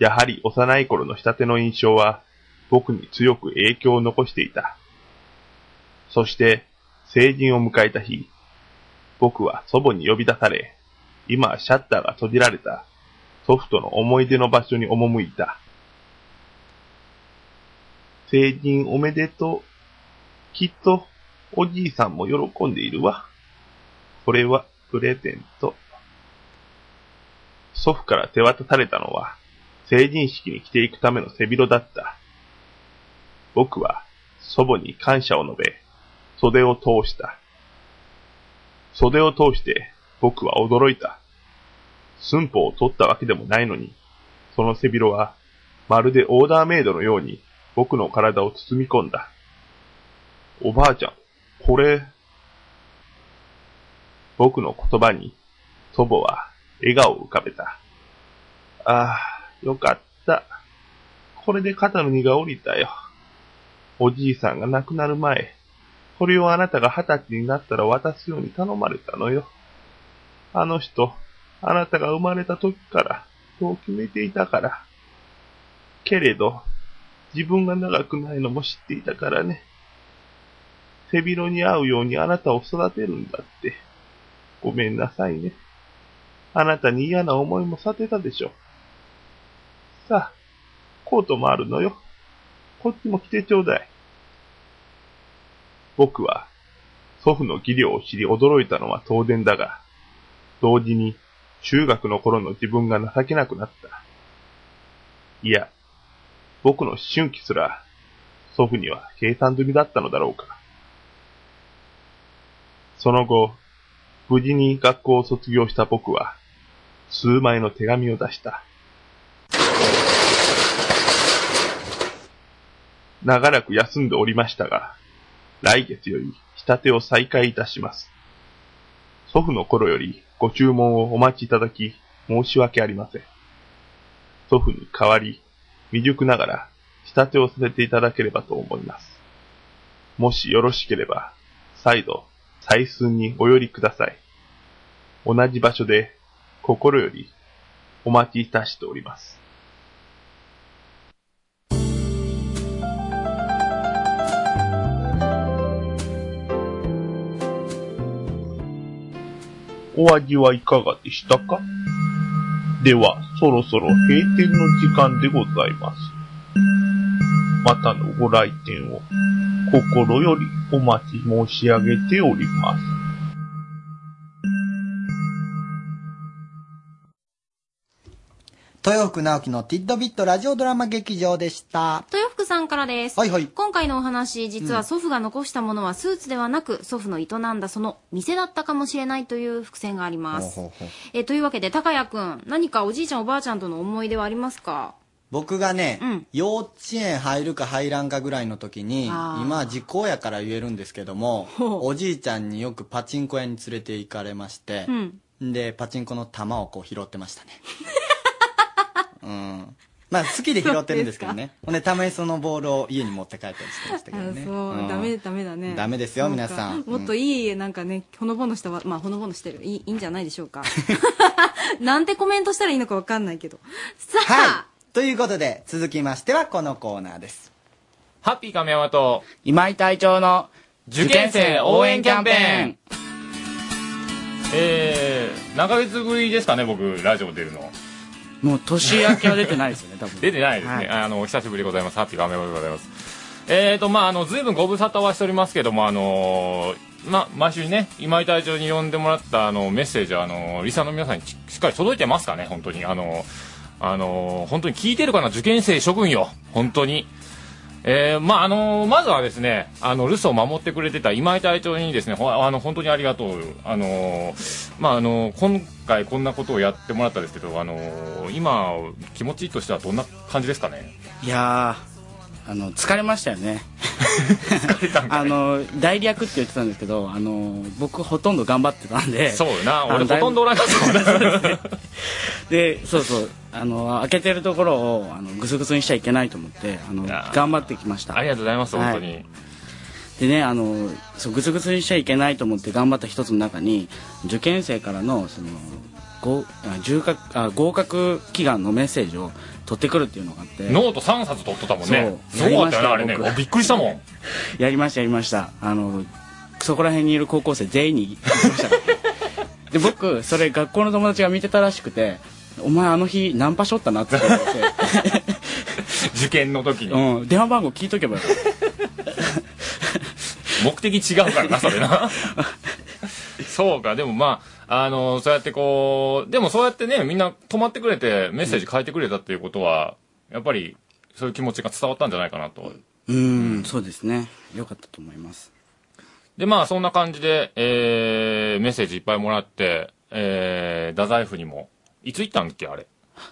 やはり幼い頃の仕立ての印象は、僕に強く影響を残していた。そして、成人を迎えた日、僕は祖母に呼び出され、今はシャッターが閉じられた、祖父との思い出の場所に赴いた。成人おめでとう。きっと、おじいさんも喜んでいるわ。これは、プレゼント。祖父から手渡されたのは、成人式に着ていくための背広だった。僕は、祖母に感謝を述べ、袖を通した。袖を通して、僕は驚いた。寸法を取ったわけでもないのに、その背広はまるでオーダーメイドのように僕の体を包み込んだ。おばあちゃん、これ。僕の言葉に祖母は笑顔を浮かべた。ああ、よかった。これで肩の荷が下りたよ。おじいさんが亡くなる前、これをあなたが20歳になったら渡すように頼まれたのよ。あの人、あなたが生まれた時からそう決めていたから。けれど、自分が長くないのも知っていたからね。背広に合うようにあなたを育てるんだって。ごめんなさいね。あなたに嫌な思いもさせたでしょ。さあ、コートもあるのよ。こっちも着てちょうだい。僕は、祖父の技量を知り驚いたのは当然だが、同時に中学の頃の自分が情けなくなった。いや、僕の思春期すら、祖父には計算済みだったのだろうか。その後、無事に学校を卒業した僕は、数枚の手紙を出した。長らく休んでおりましたが、来月より仕立てを再開いたします。祖父の頃よりご注文をお待ちいただき、申し訳ありません。祖父に代わり、未熟ながら仕立てをさせていただければと思います。もしよろしければ、再度、採寸にお寄りください。同じ場所で心よりお待ちいたしております。お味はいかがでしたか？では、そろそろ閉店の時間でございます。またのご来店を心よりお待ち申し上げております。豊福直樹のティッドビットラジオドラマ劇場でした。豊福さんからです。はいはい。今回のお話、実は祖父が残したものはスーツではなく、祖父の営んだその店だったかもしれないという伏線があります。ほうほうほう。というわけで、高谷くん、何かおじいちゃんおばあちゃんとの思い出はありますか？僕がね、幼稚園入るか入らんかぐらいの時に、今時効やから言えるんですけども、おじいちゃんによくパチンコ屋に連れて行かれまして、で、パチンコの玉をこう拾ってましたね。まあ好きで拾ってるんですけどね。ほんで、たまにそのボールを家に持って帰ったりしてましたけどね。そう、ダメだね。ダメですよ、皆さん。もっといい、なんかね、ほのぼのした、まあほのぼのしてる。いいんじゃないでしょうか。なんてコメントしたらいいのかわかんないけど。さあ、はいということで、続きましてはこのコーナーです。ハッピー亀山と今井隊長の受験生応援キャンペーン。何ヶ月ぶりですかね、僕、ラジオ出るの。もう年明けは出てないですよね、多分。出てないですね。はい、お久しぶりでございます。ハッピー亀山でございます。ずいぶんご無沙汰はしておりますけども、毎週ね、今井隊長に呼んでもらったメッセージは、リサの皆さんにしっかり届いてますかね、本当に。本当に聞いてるかな受験生諸君よ本当に、まずはですね留守を守ってくれてた今井隊長にですね本当にありがとう今回こんなことをやってもらったんですけど今気持ちとしてはどんな感じですかね。いや疲れましたよね。疲れたんかい。代略って言ってたんですけど僕ほとんど頑張ってたんで。そうよな俺ほとんどおらんかったもんでそうそう開けてるところをグスグスにしちゃいけないと思って頑張ってきました。ありがとうございます、はい、本当に。でねそうグスグスにしちゃいけないと思って頑張った一つの中に受験生からのその合格祈願のメッセージを取ってくるっていうのがあってノート3冊取っとったもんね。そうだったよねあれねびっくりしたもん。やりましたそこら辺にいる高校生全員に言ってましたで僕それ学校の友達が見てたらしくてお前あの日ナンパしょったなって思って受験の時に、電話番号聞いとけばよ目的違うからなそれなそうかでもまあそうやってこうでもそうやってねみんな止まってくれてメッセージ書いてくれたっていうことは、やっぱりそういう気持ちが伝わったんじゃないかなと。そうですねよかったと思います。でまあそんな感じで、メッセージいっぱいもらって、太宰府にもいつ行ったんっけあれ。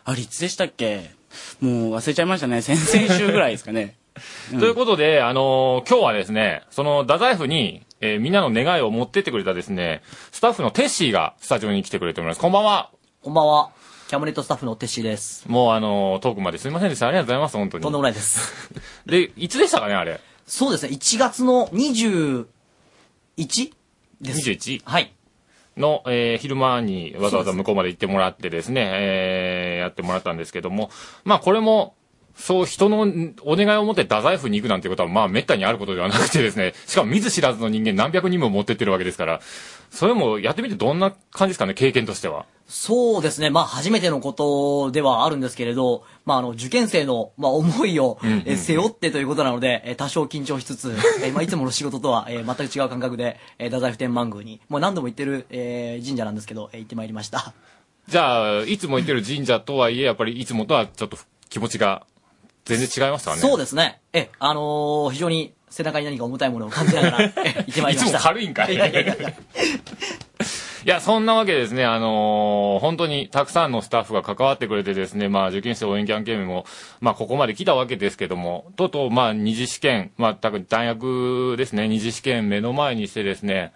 あれいつでしたっけ、もう忘れちゃいましたね。先々週ぐらいですかね。ということで、今日はですね、その太宰府に、みんなの願いを持ってってくれたですね、スタッフのテッシーがスタジオに来てくれております。こんばんは。こんばんは。キャムネットスタッフのテッシーです。もう遠くまですいませんでした。ありがとうございます、本当に。とんでもないです。で、いつでしたかね、あれ。そうですね、1月の 21? です。21? はい。の、昼間にわざわざ向こうまで行ってもらってですね、やってもらったんですけども、まあこれも、そう、人のお願いを持って太宰府に行くなんてことは、まあ、滅多にあることではなくてですね、しかも見ず知らずの人間何百人も持ってってるわけですから、それもやってみてどんな感じですかね、経験としては。そうですね、まあ、初めてのことではあるんですけれど、まあ、受験生の、まあ、思いを、背負ってということなので、多少緊張しつつ、まあ、いつもの仕事とは、全く違う感覚で、太宰府天満宮に、もう何度も行ってる、神社なんですけど、行ってまいりました。じゃあ、いつも行ってる神社とはいえ、やっぱりいつもとはちょっと気持ちが、全然違いましたね。そうですね。非常に背中に何か重たいものを感じながら行ってまいりました。いつも軽いんかい。いや、そんなわけですね、本当にたくさんのスタッフが関わってくれてですね、まあ、受験生応援キャンペーンも、まあ、ここまで来たわけですけども、とうとう、まあ、二次試験、まあ、大学ですね、二次試験目の前にしてですね、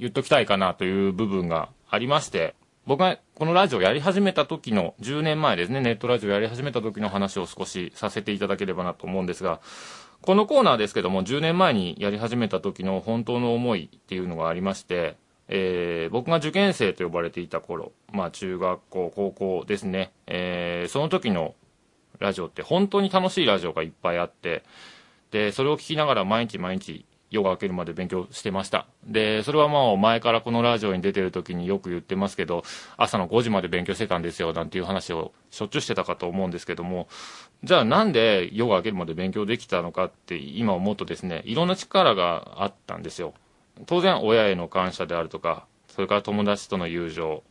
言っときたいかなという部分がありまして、僕がこのラジオやり始めた時の10年前ですね、ネットラジオやり始めた時の話を少しさせていただければなと思うんですが、このコーナーですけども10年前にやり始めた時の本当の思いっていうのがありまして、僕が受験生と呼ばれていた頃、まあ中学校高校ですね、その時のラジオって本当に楽しいラジオがいっぱいあって、でそれを聞きながら毎日毎日夜が明けるまで勉強してました。で、それはもう前からこのラジオに出てる時によく言ってますけど、朝の5時まで勉強してたんですよなんていう話をしょっちゅうしてたかと思うんですけども、じゃあなんで夜が明けるまで勉強できたのかって今思うとですね、いろんな力があったんですよ。当然親への感謝であるとか、それから友達との友情、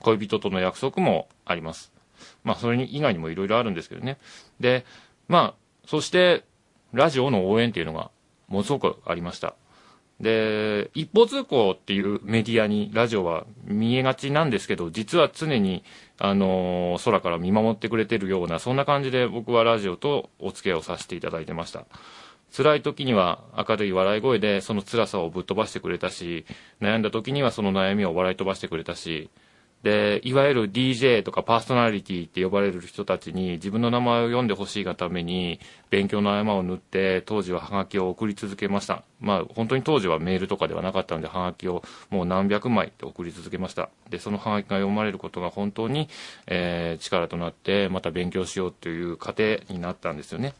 恋人との約束もあります。まあそれ以外にもいろいろあるんですけどね。で、まあそしてラジオの応援っていうのがものすごくありました。で、一方通行っていうメディアにラジオは見えがちなんですけど、実は常に、空から見守ってくれてるような、そんな感じで僕はラジオとお付き合いをさせていただいてました。辛い時には明るい笑い声でその辛さをぶっ飛ばしてくれたし、悩んだ時にはその悩みを笑い飛ばしてくれたし、で、いわゆる DJ とかパーソナリティって呼ばれる人たちに自分の名前を読んでほしいがために勉強の合間を縫って当時はハガキを送り続けました。まあ本当に当時はメールとかではなかったのでハガキをもう何百枚って送り続けました。で、そのハガキが読まれることが本当に、力となってまた勉強しようという過程になったんですよね。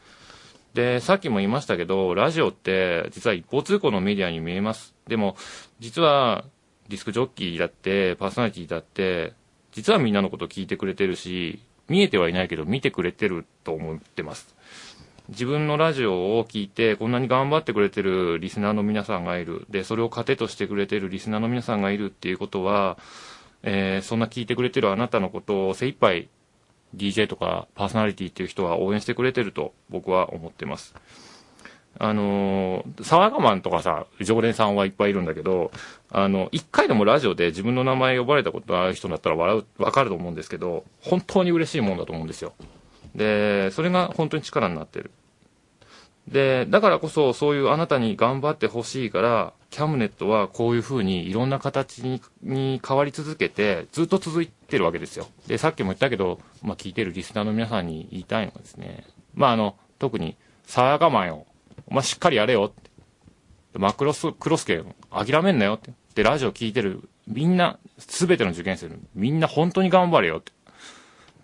で、さっきも言いましたけど、ラジオって実は一方通行のメディアに見えます。でも実はディスクジョッキーだってパーソナリティだって実はみんなのこと聞いてくれてるし、見えてはいないけど見てくれてると思ってます。自分のラジオを聞いてこんなに頑張ってくれてるリスナーの皆さんがいる、でそれを糧としてくれてるリスナーの皆さんがいるっていうことは、そんな聞いてくれてるあなたのことを精一杯 DJ とかパーソナリティっていう人は応援してくれてると僕は思ってます。サワガマンとかさ、常連さんはいっぱいいるんだけど、一回でもラジオで自分の名前呼ばれたことある人だったらわかると思うんですけど、本当に嬉しいもんだと思うんですよ。で、それが本当に力になってる。で、だからこそそういうあなたに頑張ってほしいから、キャムネットはこういうふうにいろんな形に変わり続けて、ずっと続いてるわけですよ。で、さっきも言ったけど、まあ、聞いてるリスナーの皆さんに言いたいのがですね、まあ、特にサワガマンを、お前しっかりやれよって。マクロスケ、諦めんなよって。で、ラジオ聞いてる、みんな、すべての受験生の、みんな本当に頑張れよって。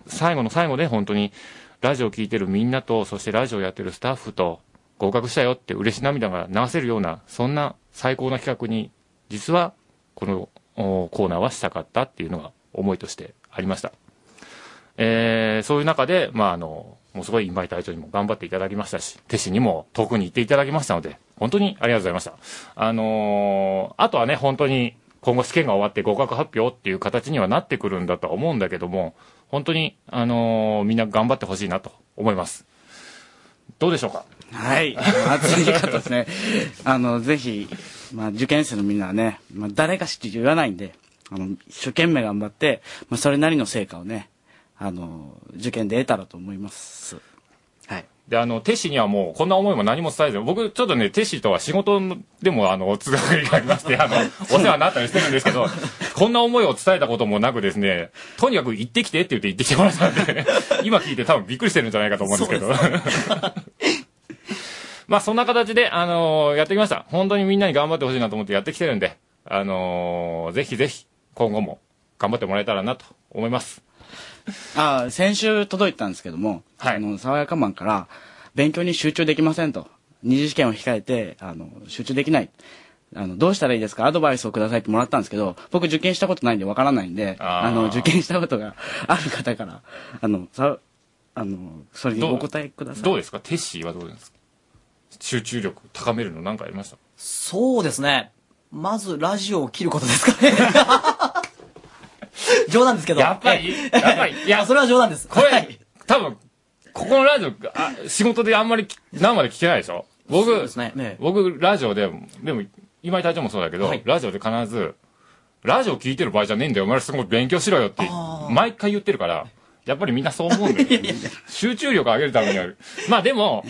最後の最後で本当に、ラジオ聞いてるみんなと、そしてラジオやってるスタッフと、合格したよって嬉し涙が流せるような、そんな最高な企画に、実は、このコーナーはしたかったっていうのが、思いとしてありました。そういう中で、まあ、もうすごい今井隊長にも頑張っていただきましたし、手師にも遠くに行っていただきましたので、本当にありがとうございました。あとはね、本当に今後試験が終わって合格発表っていう形にはなってくるんだとは思うんだけども、本当に、みんな頑張ってほしいなと思います。どうでしょうか？はい。熱い方ですね。ぜひ、まあ、受験生のみんなはね、まあ、誰か知って言わないんで、一生懸命頑張って、まあ、それなりの成果をね、受験で得たらと思います。はい。で、テッシーにはもう、こんな思いも何も伝えず、僕、ちょっとね、テッシーとは仕事でも、つながりがありまして、お世話になったりしてるんですけど、こんな思いを伝えたこともなくですね、とにかく行ってきてって言って行ってきてもらったんで、今聞いて多分びっくりしてるんじゃないかと思うんですけど。まあ、そんな形で、やってきました。本当にみんなに頑張ってほしいなと思ってやってきてるんで、ぜひぜひ、今後も頑張ってもらえたらなと思います。あ、先週届いたんですけども、はい、爽やかマンから勉強に集中できませんと、二次試験を控えて集中できない、どうしたらいいですか、アドバイスをくださいってもらったんですけど、僕受験したことないんでわからないんで、受験したことがある方からそれにお答えください。どうですか、テッシーはどうですか、集中力高めるの何かありました？そうですね、まずラジオを切ることですかね。冗談ですけど。やっぱり。いや、それは冗談です。これ、多分、ここのラジオ、仕事であんまり生で聞けないでしょ？僕、そうですね。ね、僕、ラジオでも、今井隊長もそうだけど、はい、ラジオで必ず、ラジオ聞いてる場合じゃねえんだよ、お前らすごい勉強しろよって、毎回言ってるから、やっぱりみんなそう思うんだよ。集中力上げるためには。まあでも、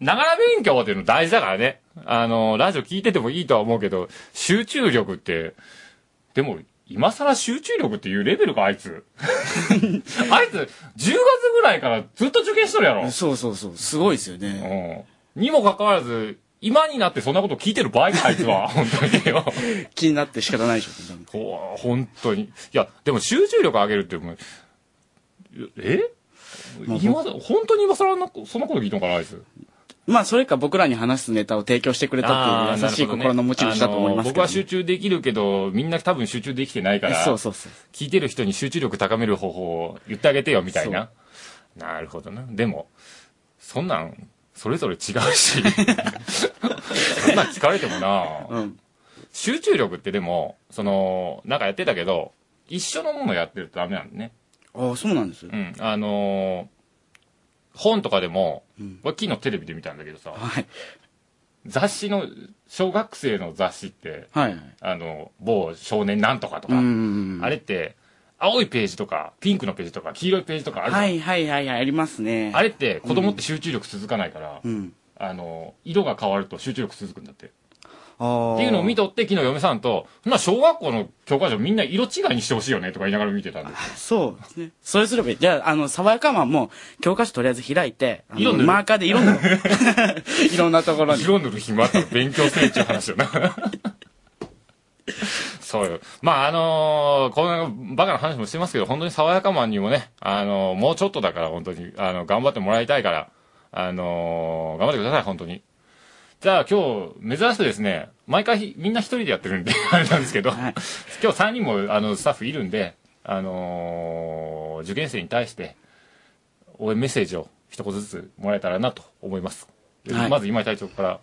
ながら勉強っていうの大事だからね。ラジオ聞いててもいいとは思うけど、集中力って、でも、今更集中力っていうレベルか、あいつ。あいつ、10月ぐらいからずっと受験しとるやろ。そう。すごいですよね。うん。にもかかわらず、今になってそんなこと聞いてる場合か、あいつは。本当によ。気になって仕方ないでしょ。ほう、本当に。いや、でも集中力上げるって、もう、本当に今更そんなこと聞いたのかな、あいつ。まあ、それか僕らに話すネタを提供してくれたっていう優しい心の持ち主だと思いますけどね。僕は集中できるけど、みんな多分集中できてないから、そう。聞いてる人に集中力高める方法を言ってあげてよ、みたいな。なるほどな。でも、そんなん、それぞれ違うし、そんなん聞かれてもな、うん、集中力ってでも、なんかやってたけど、一緒のものやってるとダメなんだね。ああ、そうなんですよ。うん。本とかでも、昨日テレビで見たんだけどさ、はい、雑誌の、小学生の雑誌って、はい、某少年なんとかとか、あれって、青いページとか、ピンクのページとか、黄色いページとかあるじゃん。はい、ありますね。あれって、子供って集中力続かないから、色が変わると集中力続くんだって。っていうのを見とって、昨日嫁さんと、小学校の教科書みんな色違いにしてほしいよねとか言いながら見てたんです。そうですね。それすればいい。じゃあ、爽やかマンも教科書とりあえず開いて、マーカーで色塗る。いろんなところに。色塗る暇あったら勉強せえっていう話よな。そうよ。まあ、こんなバカな話もしてますけど、本当に爽やかマンにもね、もうちょっとだから本当に、頑張ってもらいたいから、頑張ってください、本当に。じゃあ今日、珍しくですね、毎回みんな一人でやってるんで、あれなんですけど、はい、今日3人もスタッフいるんで、受験生に対して、応援メッセージを一言ずつもらえたらなと思います。はい、まず今井隊長から。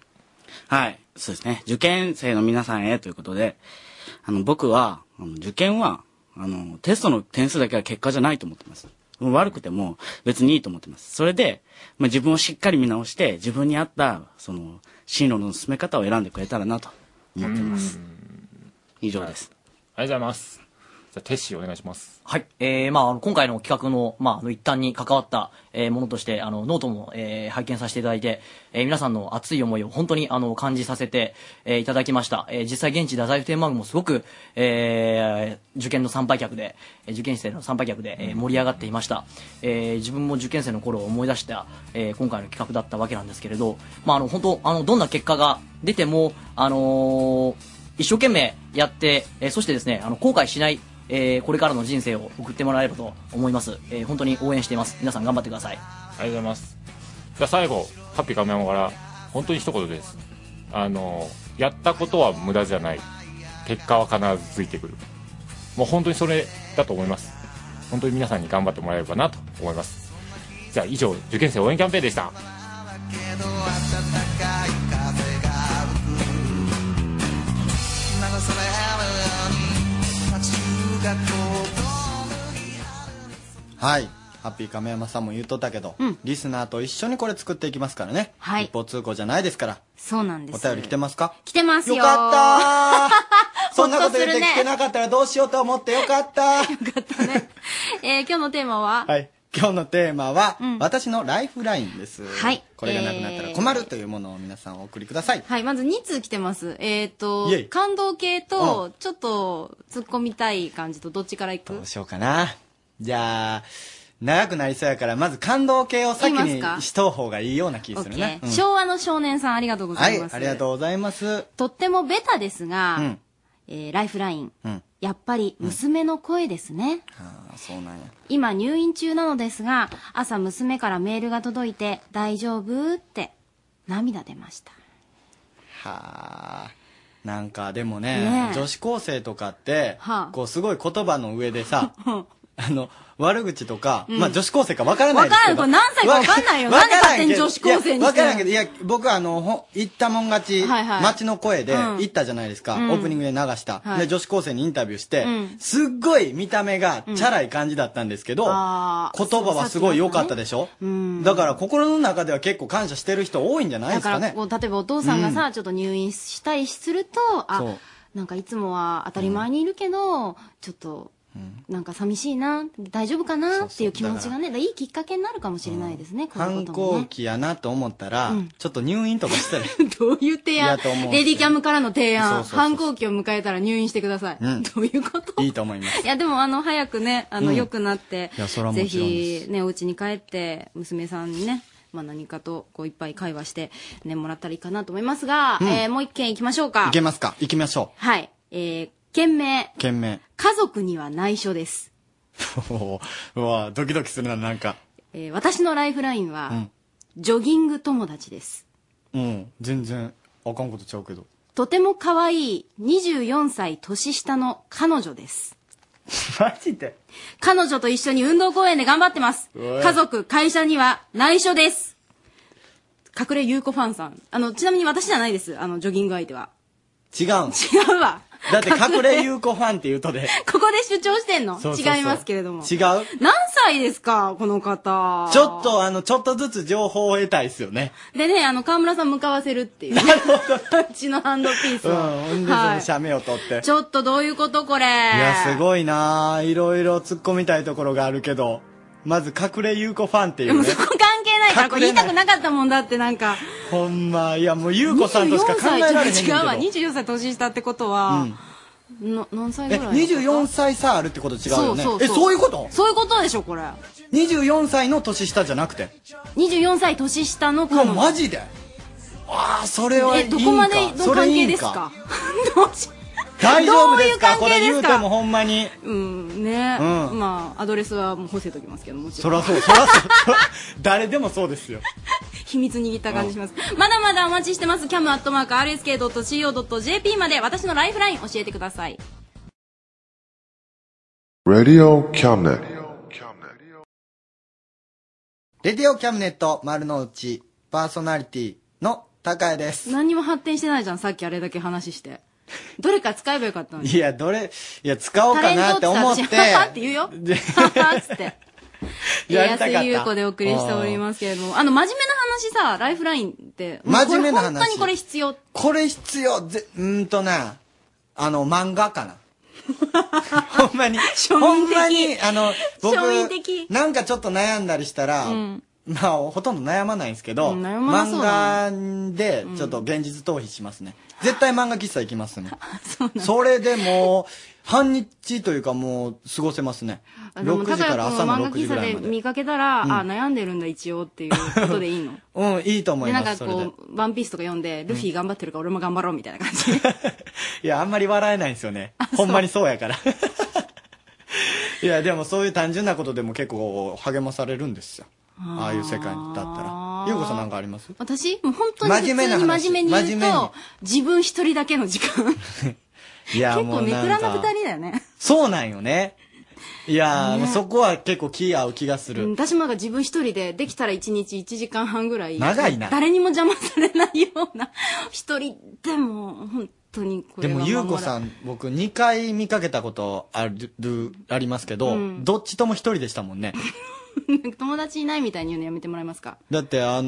はい、そうですね。受験生の皆さんへということで、僕は、受験は、テストの点数だけは結果じゃないと思ってます。悪くても別にいいと思ってます。それで、まあ、自分をしっかり見直して、自分に合った、進路の進め方を選んでくれたらなと思ってます。以上です、はい。ありがとうございます。じゃあ、テッシーお願いします。はい。今回の企画の、一端に関わった、ものとして、ノートも、拝見させていただいて、皆さんの熱い思いを本当に、感じさせて、いただきました。実際現地太宰府天満宮もすごく、受験生の参拝客で、盛り上がっていました。自分も受験生の頃を思い出した、今回の企画だったわけなんですけれど、本当、どんな結果が出ても、一生懸命やって、そしてですね、後悔しない、これからの人生を送ってもらえればと思います。本当に応援しています。皆さん頑張ってください。ありがとうございます。じゃあ最後、ハッピー亀山から本当に一言です。やったことは無駄じゃない。結果は必ずついてくる。もう本当にそれだと思います。本当に皆さんに頑張ってもらえればなと思います。じゃあ以上、受験生応援キャンペーンでした。はい、ハッピー亀山さんも言っとったけど、リスナーと一緒にこれ作っていきますからね、はい、一方通行じゃないですから。そうなんです。お便り来てますか？来てますよ。よかった。そんなこと言って聞けなかったらどうしようと思ってよかった。よかったね。今日のテーマははい。今日のテーマは、私のライフラインです。はい。これがなくなったら困るというものを皆さんお送りください。はい。まず2通来てます。感動系と、ちょっと突っ込みたい感じとどっちからいく？どうしようかな。じゃあ、長くなりそうやから、まず感動系を先にしとう方がいいような気するね。昭和の少年さんありがとうございます。はい、ありがとうございます。とってもベタですが、ライフライン。やっぱり娘の声ですね。ああ、そうなんや。今入院中なのですが、朝娘からメールが届いて、大丈夫って涙出ました。はあ。なんかでもね、女子高生とかって、こうすごい言葉の上でさ、悪口とか、まあ女子高生か分からないですけど。分からない。これ何歳か分かんないよ。なんで勝手に女子高生にしてるの？分からんけど、いや、僕は行ったもん勝ち、街の声で行ったじゃないですか。オープニングで流した。で、女子高生にインタビューして、すっごい見た目がチャラい感じだったんですけど、言葉はすごい良かったでしょ？だから心の中では結構感謝してる人多いんじゃないですかね。だから、例えばお父さんがさ、ちょっと入院したりすると、あ、なんかいつもは当たり前にいるけど、ちょっと、なんか寂しいな、大丈夫かなっていう気持ちがね、いいきっかけになるかもしれないですね、こういうこともね。反抗期やなと思ったら、ちょっと入院とかしたら。どういう提案？レディキャムからの提案。反抗期を迎えたら入院してください。どういうこと？いいと思います。いや、でも早くね、良くなって、ぜひ、ね、お家に帰って、娘さんにね、まあ何かと、こういっぱい会話して、ね、もらったらいいかなと思いますが、もう一件行きましょうか。行けますか？行きましょう。はい。件名。家族には内緒です。うわ、ドキドキするな、なんか。私のライフラインは、ジョギング友達です。うん、全然、あかんことちゃうけど。とても可愛い24歳年下の彼女です。マジで？彼女と一緒に運動公園で頑張ってます。家族、会社には内緒です。隠れゆうこファンさん。ちなみに私じゃないです。ジョギング相手は。違うわ。だって隠れ優子ファンって言うとで。ここで主張してんの？違いますけれども。違う？何歳ですか、この方。ちょっと、ちょっとずつ情報を得たいっすよね。でね、河村さん向かわせるっていう。なるほど。うちのハンドピースを。ほんでその写メを撮って。ちょっとどういうことこれ。いや、すごいないろいろ突っ込みたいところがあるけど、まず隠れ優子ファンっていうね。そこ関係ないから、これ言いたくなかったもんだって、なんか。ほんま、いや、もう、ゆうこさんとしか考えられない。違うわ、24歳年下ってことは、何歳ぐらい？24歳差あるってこと違うよね。え、そういうこと？そういうことでしょ、これ。24歳の年下じゃなくて。24歳年下の彼女。マジで？ああ、それはいいんか。え、どこまでの関係ですか？大丈夫ですか？これ言うてもほんまに。うん、ね。まあ、アドレスはもう伏せときますけど、もちろん。そらそう。誰でもそうですよ。秘密握った感じします。まだまだお待ちしてます。cam@rsk.co.jp まで私のライフライン教えてください。レディオキャムネット丸の内パーソナリティの高谷です。何にも発展してないじゃん。さっきあれだけ話して。どれか使えばよかったのに。いや、使おうかなって思って。ははって言うよ。ははつって。安井優子でお送りしておりますけれども、真面目な話さ、ライフラインって、真面目な話。本当にこれ必要。これ必要、な、漫画かな。ほんまに、僕、なんかちょっと悩んだりしたら、まあ、ほとんど悩まないんですけど、漫画で、ちょっと現実逃避しますね。絶対漫画喫茶行きますね。それでも、半日というかもう過ごせますね。6時から朝の6時ぐらいまで。漫画喫茶で見かけたら、あ、悩んでるんだ一応っていうことでいいの？うん、いいと思います。で、なんかこう、ワンピースとか読んで、ルフィ頑張ってるから俺も頑張ろうみたいな感じ。いや、あんまり笑えないんですよね。ほんまにそうやから。いや、でもそういう単純なことでも結構励まされるんですよ。ああいう世界だったら。ゆうこさんなんかあります？私もう本当に普通に真面目に言うと、自分一人だけの時間。いや、もう結構ネクラな二人だよね。そうなんよね。いや、そこは結構気合う気がする。私もなんか自分一人で、できたら一日1時間半ぐらい。長いな。誰にも邪魔されないような一人でも、本当にこれは。でもゆうこさん、僕2回見かけたことありますけど、どっちとも一人でしたもんね。友達いないみたいに言うのやめてもらえますか。だってカ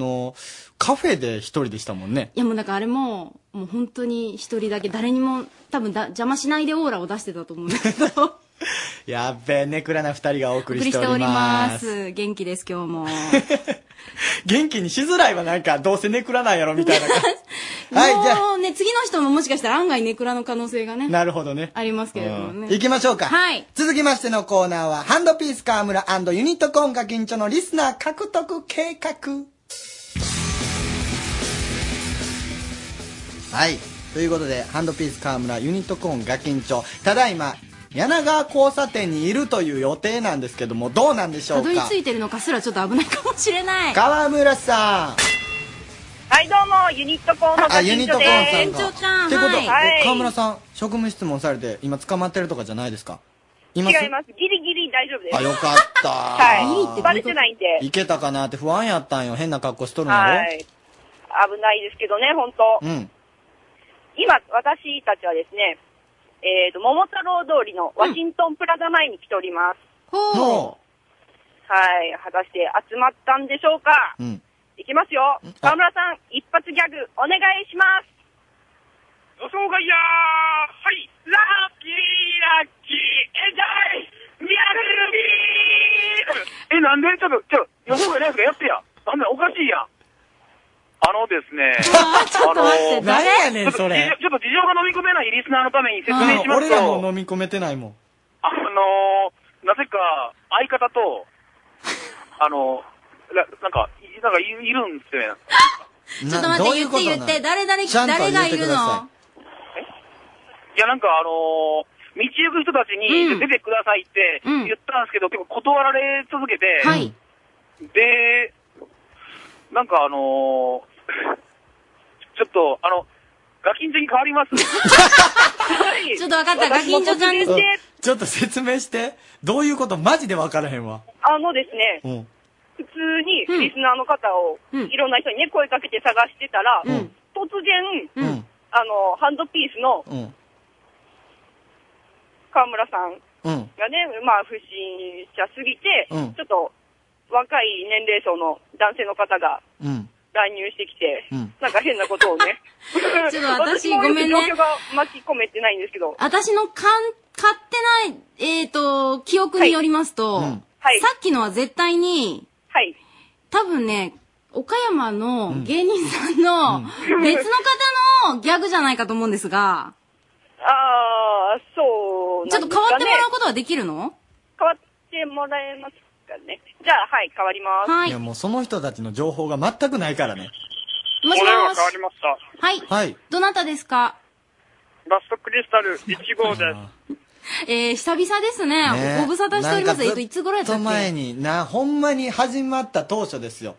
フェで一人でしたもんね。いやもうだからあれももう本当に一人だけ、誰にも多分邪魔しないでオーラを出してたと思うんだけどやっべえネクラな二人がお送りしております。元気です今日も元気にしづらいわ、なんかどうせネクラなんやろみたいなはい、じゃあね、次の人ももしかしたら案外ネクラの可能性がね、なるほどね、ありますけれどもね、行きましょうか。はい、続きましてのコーナーはハンドピース川村&ユニットコンガ緊張のリスナー獲得計画。はい、ということでハンドピース川村ユニットコンガ緊張、ただいま柳川交差点にいるという予定なんですけども、どうなんでしょうか。たどり着いてるのかすらちょっと危ないかもしれない。川村さん。はい、どうもユニットコーンのガキンチョです。あ、ユニットコーンさんか。ってことは川村さん、職務質問されて今捕まってるとかじゃないですか。違います。ギリギリ大丈夫です。あ、よかった。はい。バレてないんで。いけたかなって不安やったんよ。変な格好しとるのよ。はい。危ないですけどね、本当。うん。今私たちはですね。桃太郎通りのワシントンプラザ前に来ております。ほう。はい。果たして集まったんでしょうか。うん。いきますよ。川村さん、一発ギャグお願いします。予想外やー。はい。ラッキーラッキーエンジョイリアルビーえ、なんでちょっと、予想外ないですか、やってや。なんだ、おかしいやん。ですね。何やねんそれ。ちょっと事情が飲み込めないリスナーのために説明しますと。俺らも飲み込めてないもん。なぜか相方となんかいるんですよね。ちょっと待って、言って誰がいるの？いやなんか道行く人たちに出てくださいって言ったんですけど、結構断られ続けて、でなんかちょっと、ガキンチョに変わります。はい、ちょっと分かった、ガキンチョちゃんです。ちょっと説明して。どういうこと？マジで分からへんわ。ですね、普通にリスナーの方を、いろんな人にね、声かけて探してたら、突然、ハンドピースの、川村さんがね、まあ、不審者すぎて、ちょっと、若い年齢層の男性の方が、乱入してきて、なんか変なことをね。ちょっと私、ごめんね。状況が巻き込めてないんですけど。私の勝手な、記憶によりますと、さっきのは絶対に、多分ね、岡山の芸人さんの別の方のギャグじゃないかと思うんですが、そうなんですかね。ちょっと変わってもらうことはできるの？変わってもらえますね。じゃあ、はい、変わります。はい。いや、もうその人たちの情報が全くないからね。もしもし。は変わりました。はい。はい。どなたですか？バストクリスタル1号です。久々ですね。ご無沙汰しております。いつ頃やったっけ？前に、ほんまに始まった当初ですよ。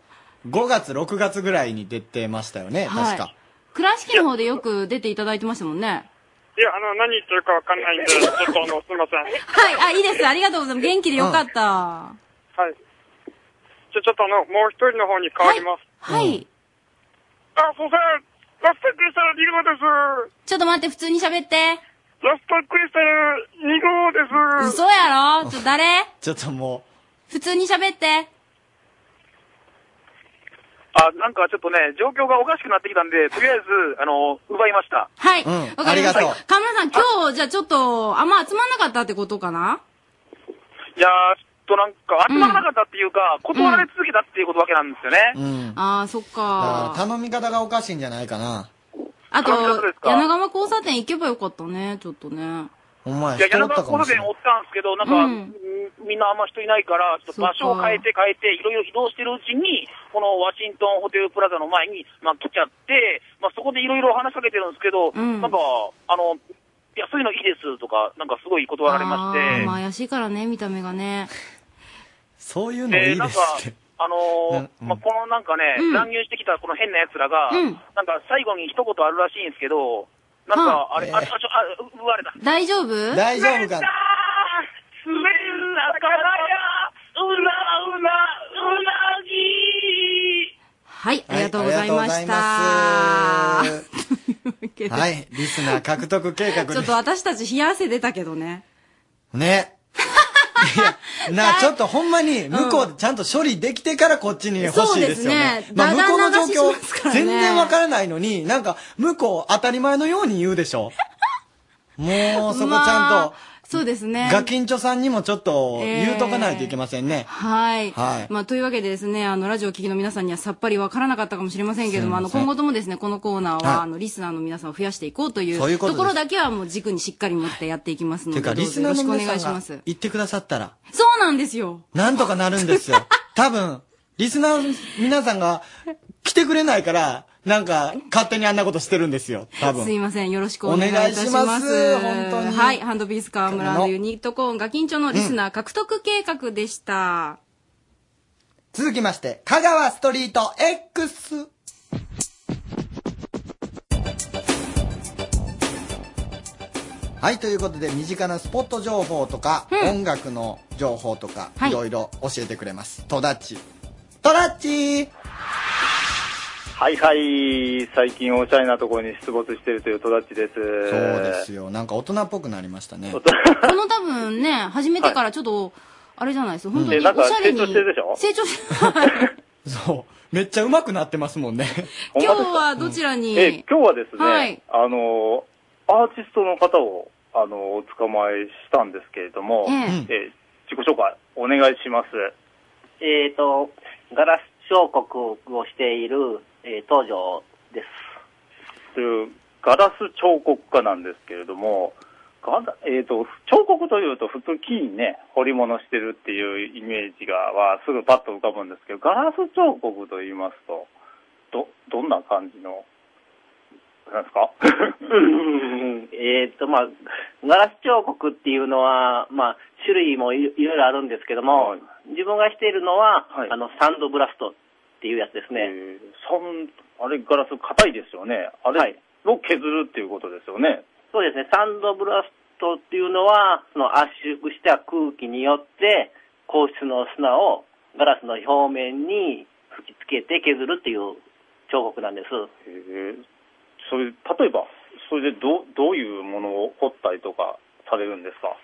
5月、6月ぐらいに出てましたよね、確か。倉敷の方でよく出ていただいてましたもんね。いや、何言ってるかわかんないんで、ちょっとすみません。はい、いいです。ありがとうございます。元気でよかった。はい。じゃあちょっともう一人の方に変わります。はい。そうさ、ラストクリスタル2号です。ちょっと待って、普通に喋って。ラストクリスタル2号です。嘘やろ？誰？ちょっともう。普通に喋って。なんかちょっとね、状況がおかしくなってきたんで、とりあえず、奪いました。はい。わかりました。川村さん、今日、じゃあちょっと、あんま集まんなかったってことかな？いやー、なんか集まらなかったっていうか、断られ続けたっていうことわけなんですよね。そっか。頼み方がおかしいんじゃないかな。あと、柳川交差点行けばよかったね、ちょっとね。お前、柳川交差点おったんですけど、なんか、みんなあんま人いないから、ちょっと場所を変えて、いろいろ移動してるうちに、このワシントンホテルプラザの前に、来ちゃって、そこでいろいろ話しかけてるんですけど、なんか、いや、そういうのいいですとか、なんかすごい断られまして。怪しいからね、見た目がね。そういうのいいですって。このなんかね、乱入してきたこの変な奴らが、なんか最後に一言あるらしいんですけど、なんか、奪われた。大丈夫？大丈夫かな？はい、ありがとうございました。はい、リスナー獲得計画です。ちょっと私たち冷や汗出たけどね。ね。なあ、ちょっとほんまに、向こうでちゃんと処理できてからこっちに欲しいですよね。まあ、向こうの状況、全然わからないのに、なんか、向こう当たり前のように言うでしょ。もう、そこちゃんと。そうですね。ガキンチョさんにもちょっと言うとかないといけませんね。はい。はい。まあ、というわけでですね、ラジオを聞きの皆さんにはさっぱりわからなかったかもしれませんけれども、今後ともですね、このコーナーは、リスナーの皆さんを増やしていこうというところだけはもう軸にしっかり持ってやっていきますので、よろしくお願いします。リスナーの皆さんが言ってくださったら。そうなんですよ。なんとかなるんですよ。多分、リスナーの皆さんが来てくれないから、なんか、勝手にあんなことしてるんですよ、多分。すいません、よろしくお願いいたします。お願いします、本当に。はい、ハンドピース川村のユニットコーンが緊張のリスナー獲得計画でした。続きまして、香川ストリート X。はい、ということで、身近なスポット情報とか、音楽の情報とか、いろいろ教えてくれます。トダッチ。トダッチはいはい、最近おしゃれなところに出没してるというトダッチです。そうですよ、なんか大人っぽくなりましたね。この多分ね、始めてからちょっと、あれじゃないですか、本当におしゃれに。成長してるでしょ成長してそう、めっちゃ上手くなってますもんね。今日はどちらに今日はですね、はい、アーティストの方を、お捕まえしたんですけれども、自己紹介お願いします。ガラス彫刻をしている、東條です。という、ガラス彫刻家なんですけれども、彫刻というと普通木にね、彫り物してるっていうイメージが、すぐパッと浮かぶんですけど、ガラス彫刻と言いますと、どんな感じの、なんですかガラス彫刻っていうのは、種類もいろいろあるんですけども、自分がしているのは、サンドブラスト。っていうやつですね。あれガラス硬いですよね。あれを削るっていうことですよね。そうですね。サンドブラストっていうのはその圧縮した空気によって硬質の砂をガラスの表面に吹きつけて削るっていう彫刻なんです。それ例えばそれでどういうものを彫ったりとかされるんですか。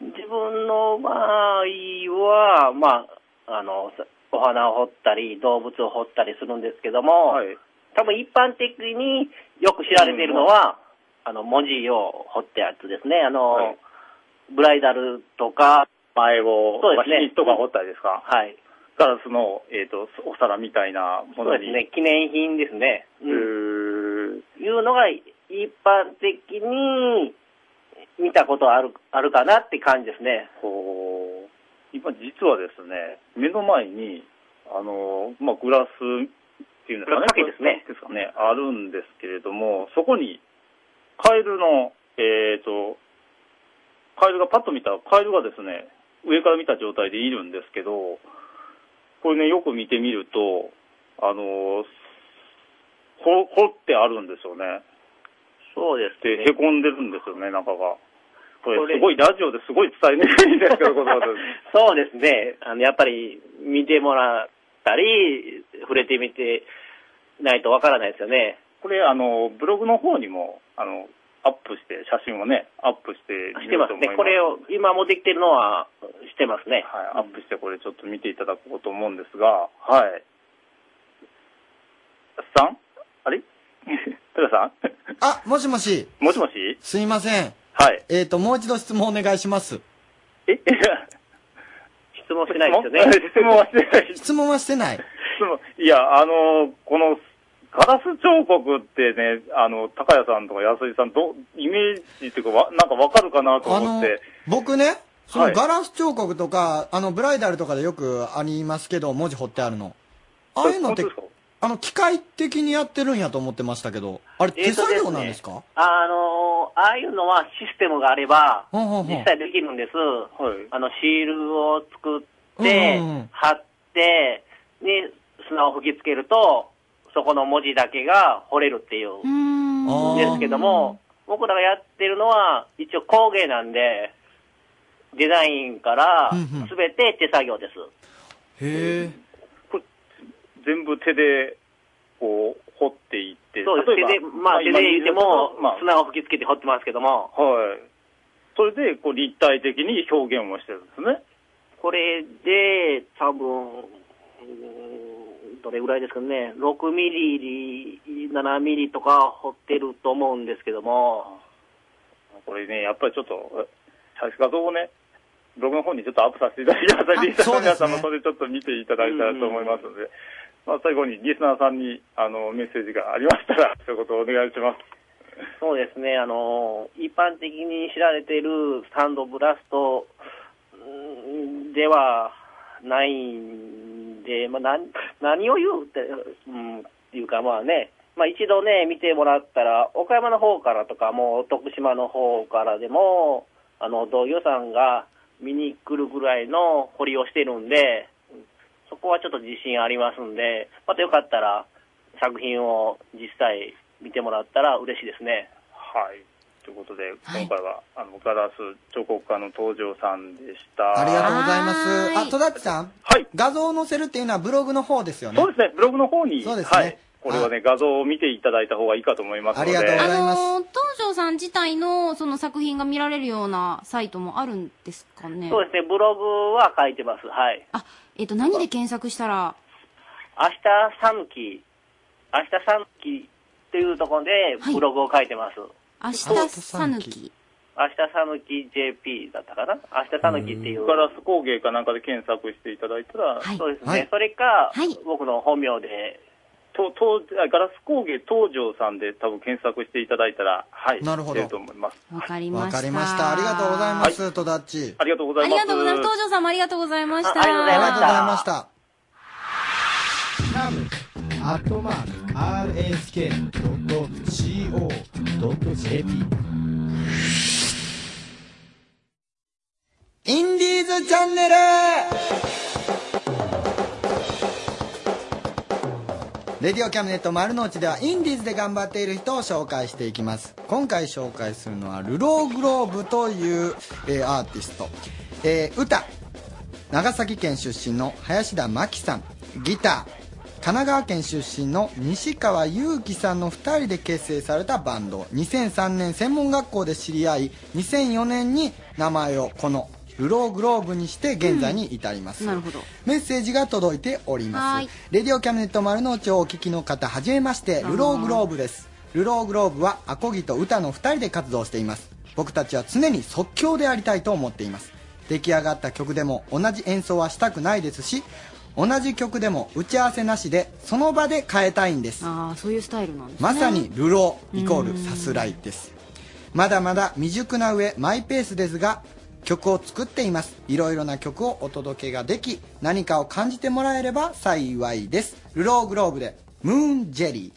自分の場合はお花を彫ったり、動物を彫ったりするんですけども、多分一般的によく知られているのは、文字を彫ったやつですね。ブライダルとか、前を、シートが彫ったりですか。ガラスの、お皿みたいなものに。そうですね、記念品ですね。いうのが一般的に見たことあるかなって感じですね。今実はですね、目の前に、グラスっていうんですかね。ですかね。あるんですけれども、そこに、カエルがパッと見た、カエルがですね、上から見た状態でいるんですけど、これね、よく見てみると、掘ってあるんですよね。そうですね。で、凹んでるんですよね、中が。これすごいラジオですごい伝えにくいんですけど、そうですね。やっぱり見てもらったり、触れてみてないとわからないですよね。これ、ブログの方にも、アップして、写真をね、アップしてみると思います。してますね。これを、今持ってきてるのは、してますね。はい。アップしてこれちょっと見ていただこうと思うんですが、あれトラさんもしもし。もしもしすいません。もう一度質問お願いします。質問してないですよね。質問はしてない。質問はしてない。いや、この、ガラス彫刻ってね、高谷さんとか安井さん、イメージっていうか、なんかわかるかなと思って。僕ね、そのガラス彫刻とか、ブライダルとかでよくありますけど、文字彫ってあるの。ああいうのって、機械的にやってるんやと思ってましたけど、あれ手作業なんですか？ああいうのはシステムがあれば、実際できるんです。シールを作って、貼って、で、砂を吹きつけると、そこの文字だけが彫れるっていうんですけども、僕らがやってるのは、一応工芸なんで、デザインからすべて手作業です。へー。全部手で、こう、掘っていって。そうです。手で言っても、砂を吹きつけて掘ってますけども。それでこう立体的に表現をしてるんですね。これで多分どれぐらいですかね、6ミリ、7ミリとか彫ってると思うんですけども、これね、やっぱりちょっと写真をね、ブログの方にちょっとアップさせていただいて、リスナーの皆さんもそれちょっと見ていただいたらと思いますので、まあ、最後にリスナーさんにメッセージがありましたら、そういうことをお願いします。そうですね、一般的に知られているサンドブラストではないんで、まあ、何を言うって、っていうか、まあね、まあ、一度ね見てもらったら、岡山の方からとかもう徳島の方からでも同業さんが見に来るぐらいの掘りをしてるんで、そこはちょっと自信ありますんで、またよかったら作品を実際見てもらったら嬉しいですね。はい。ということで、今回は、ガラス彫刻家の東條さんでした。ありがとうございます。あ、戸田さん。はい。画像を載せるっていうのはブログの方ですよね。そうですね、ブログの方に。そうですね。はい、これはね、画像を見ていただいた方がいいかと思いますので。ありがとうございます。東條さん自体のその作品が見られるようなサイトもあるんですかね。そうですね、ブログは書いてます。はい。あ、何で検索したら、明日さぬきっていうところでブログを書いてます。はい、明日さぬき JP だったかな。明日さぬきっていう。ガラス工芸かなんかで検索していただいたら、はい、そうですね。はい、それか、はい、僕の本名で、ガラス工芸東條さんで多分検索していただいたら、はい、なるほど。出ると思います。わかりました。わかりました。ありがとうございます。とだっち。ありがとうございます。東條さんもありがとうございました。ありがとうございました。@rsk.co.jp インディーズチャンネル。レディオキャムネット丸の内ではインディーズで頑張っている人を紹介していきます。今回紹介するのはルローグローブという、アーティスト、歌長崎県出身の林田真希さん、ギター神奈川県出身の西川祐希さんの2人で結成されたバンド。2003年専門学校で知り合い、2004年に名前をこのルローグローブにして現在に至ります、なるほど。メッセージが届いております。レディオキャムネット丸の内をお聞きの方、はじめまして、ルローグローブです。ルローグローブはアコギと歌の2人で活動しています。僕たちは常に即興でありたいと思っています。出来上がった曲でも同じ演奏はしたくないですし、同じ曲でも打ち合わせなしでその場で変えたいんです。ああ、そういうスタイルなんですね。まさに流浪イコールさすらいです。まだまだ未熟な上マイペースですが、曲を作っています。いろいろな曲をお届けができ、何かを感じてもらえれば幸いです。ルローグローブでムーンジェリー。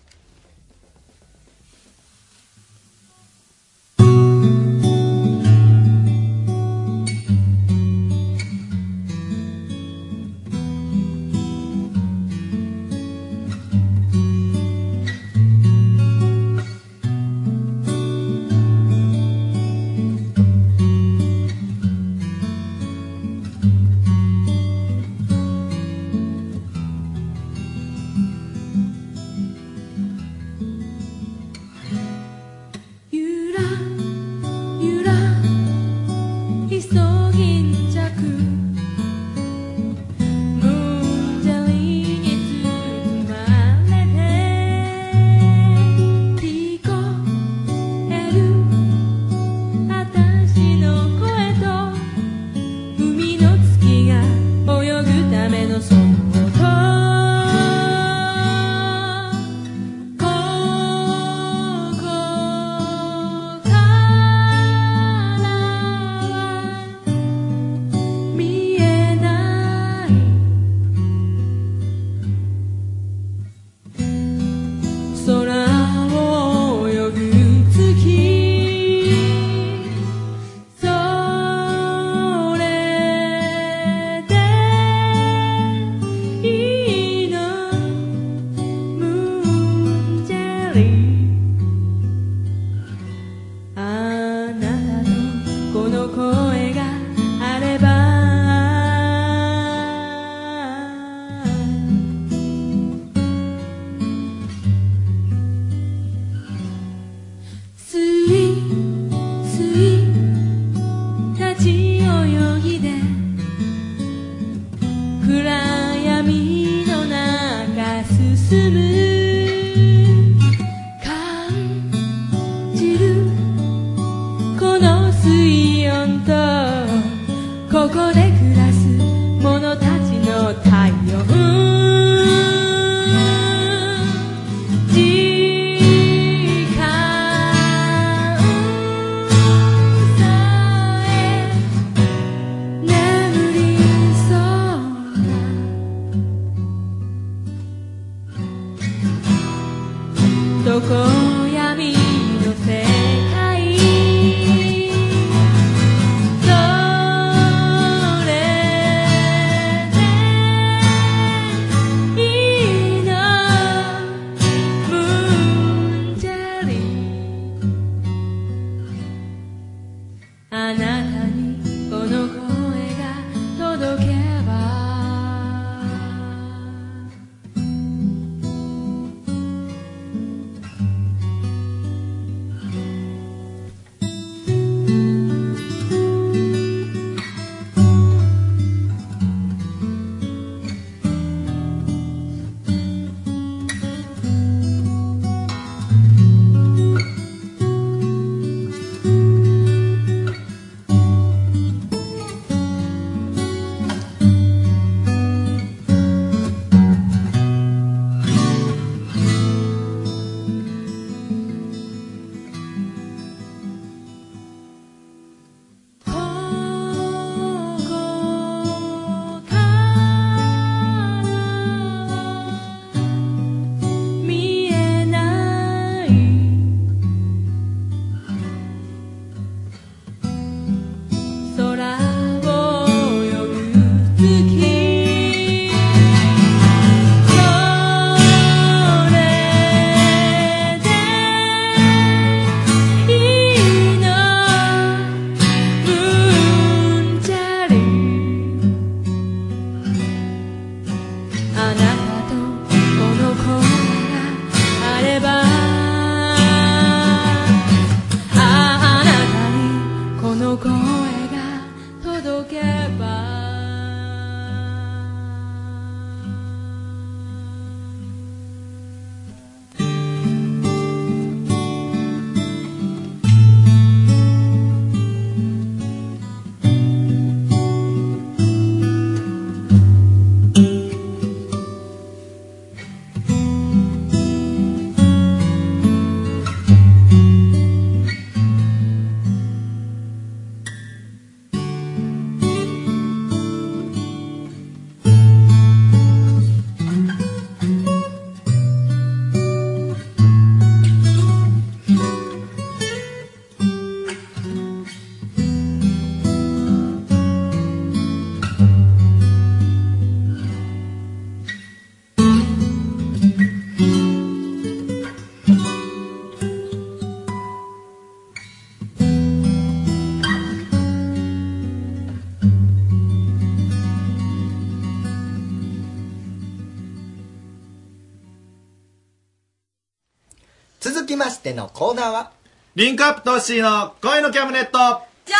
ましてのコーナーはリンクアップトッシーの声のキャムネット女子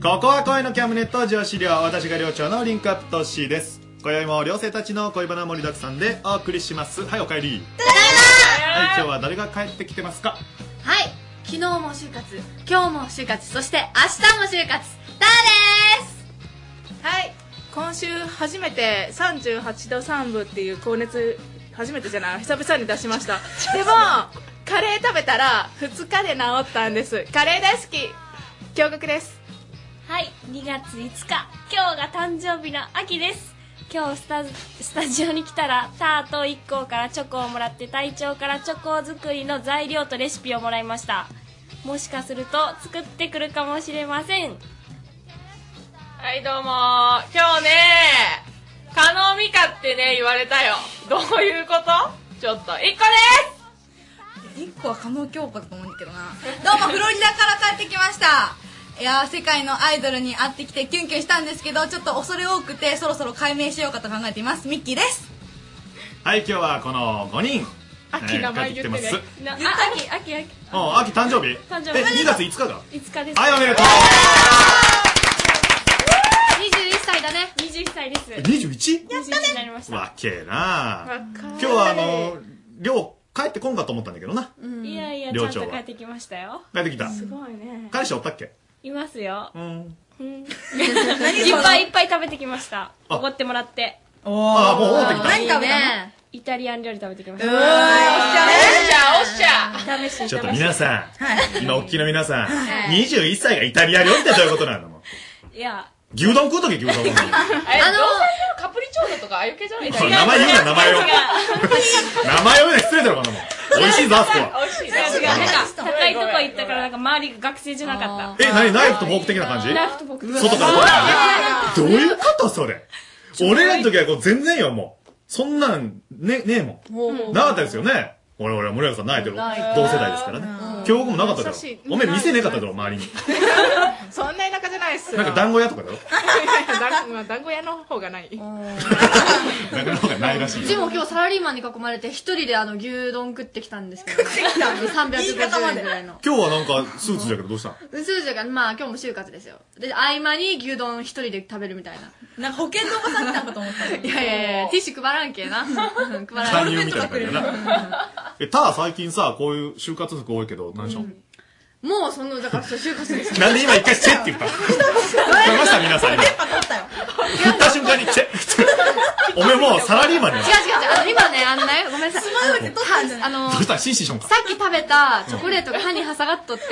寮。ここは声のキャムネット女子寮、私が寮長のリンクアップトッシーです。今宵も寮生たちの恋バナ盛りだくさんでお送りします。はい、おかえり。ただいま。はい、今日は誰が帰ってきてますか？はい、昨日も就活、今日も就活、そして明日も就活、ターです。はい、今週初めて38度3分っていう高熱、初めてじゃない、久々に出しました。でもカレー食べたら2日で治ったんです。カレー大好き、驚愕です。はい、2月5日、今日が誕生日の秋です。今日スタジオに来たらタート1校からチョコをもらって、隊長からチョコ作りの材料とレシピをもらいました。もしかすると作ってくるかもしれません。はい、どうも。今日ね、加納美香ってね、言われたよ。どういうこと？ちょっと、1個です。1個は加納京子だと思うんだけどな。どうも、フロリダから帰ってきました。いや、世界のアイドルに会ってきてキュンキュンしたんですけど、ちょっと恐れ多くて、そろそろ解明しようかと考えています。ミッキーです。はい、今日はこの5人秋名前言ってます。秋あ、秋誕生日。え、2月5日だ。5日です。はい、おめでとう。21歳だね。21歳です。21？ やったね。21になりました。わけえな。今日は寮帰ってこんかと思ったんだけどな。いやいや、ちゃんと帰ってきましたよ。帰ってきた。すごいね。彼氏おったっけ？いますよ。いっぱいいっぱい食べてきました。おごってもらって。ああ、もうおごってきた。何食べたの？イタリアン料理食べてきました。おっしゃ、おっしゃ、おっしゃ。ちょっと皆さん、今おっきいの皆さん、21歳がイタリア料理ってどういうことなんだもん。いや。牛丼食うとき、牛丼。あのカプリチ長女とかあゆけじゃないですか。名前言うな、名前を。名前をね、失礼だろ、こんなもん。美味しいぞ、あそこは。美味しい。なんか、高いとこ行ったから、なんか周りが学生じゃなかった。え、なに、ナイフとフォーク的な感じ？ナイフとフォーク。外からどういうことそれ。俺らの時はこう全然よ、もう。そんなん、ねえもん。なかったですよね。俺は森永さんないけど、同世代ですからね。京極もなかっただろ。おめえ店ねえかっただろ、周りに。そんな田舎じゃないっすよ。なんか団子屋とかだろ。団子屋の方がない。団子の方がないらしい。うちも今日サラリーマンに囲まれて、一人で牛丼食ってきたんですけど。350円ぐらいの。今日はなんかスーツじゃけどどうしたの？スーツじゃけど、まあ今日も就活ですよ。で、合間に牛丼一人で食べるみたいな。なんか保険のおばさんだと思ったの。いやいやいや、ティッシュ配らんけな。配らんけみたいな感じだな。ただ最近さ、こういう就活服多いけど、何でしょう？もうその、だから就活です。なんで今一回チェって言ったの？聞きました皆さん今。言った瞬間にチェ。おめえもうサラリーマンだよ。違う。今ね、ごめんなさい。どうした？シンシンションか。さっき食べたチョコレートが歯に挟がっとって。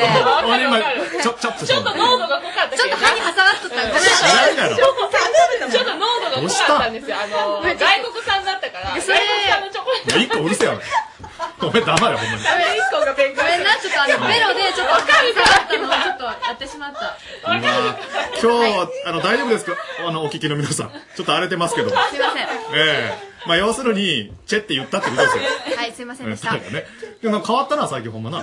俺今、ちょっと濃度が濃かった。ちょっと歯に挟がっとった。ごめんなさい。ちょっと濃度が濃かったんですよ。外国産だったから。それのチョコレート。一個うるせえよ。ごめん、黙れ、ほんまに。ダメ、一個が勉強。ごめんな、ちょっとベロで、ちょっと、ちょっとやってしまった。今日は、大丈夫ですか？お聞きの皆さん。ちょっと荒れてますけど。すいません。まあ、要するに、チェって言ったってことですよ。はい、すいませんでした。ね。でも、変わったな、最近ほんまな。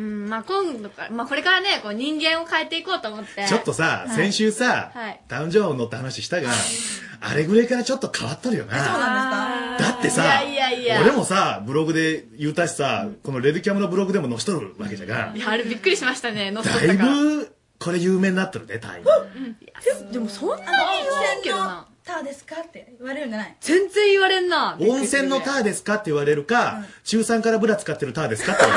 まあ、今度から、まあ、これからね、こう、人間を変えていこうと思って。ちょっとさ、先週さ、誕生日のって話したが、あれぐらいからちょっと変わっとるよな。そうなんですか？だってさ、俺もさ、ブログで言うたしさ、このレディキャムのブログでも載しとるわけじゃが。いや、あれびっくりしましたね、載っとったから。だいぶ、これ有名になっとるね、タイ。でもそんなに言われんけどな。ターですかって言われるんじゃない？全然言われんな。温泉のターですかって言われるか、中3からブラ使ってるターですかって言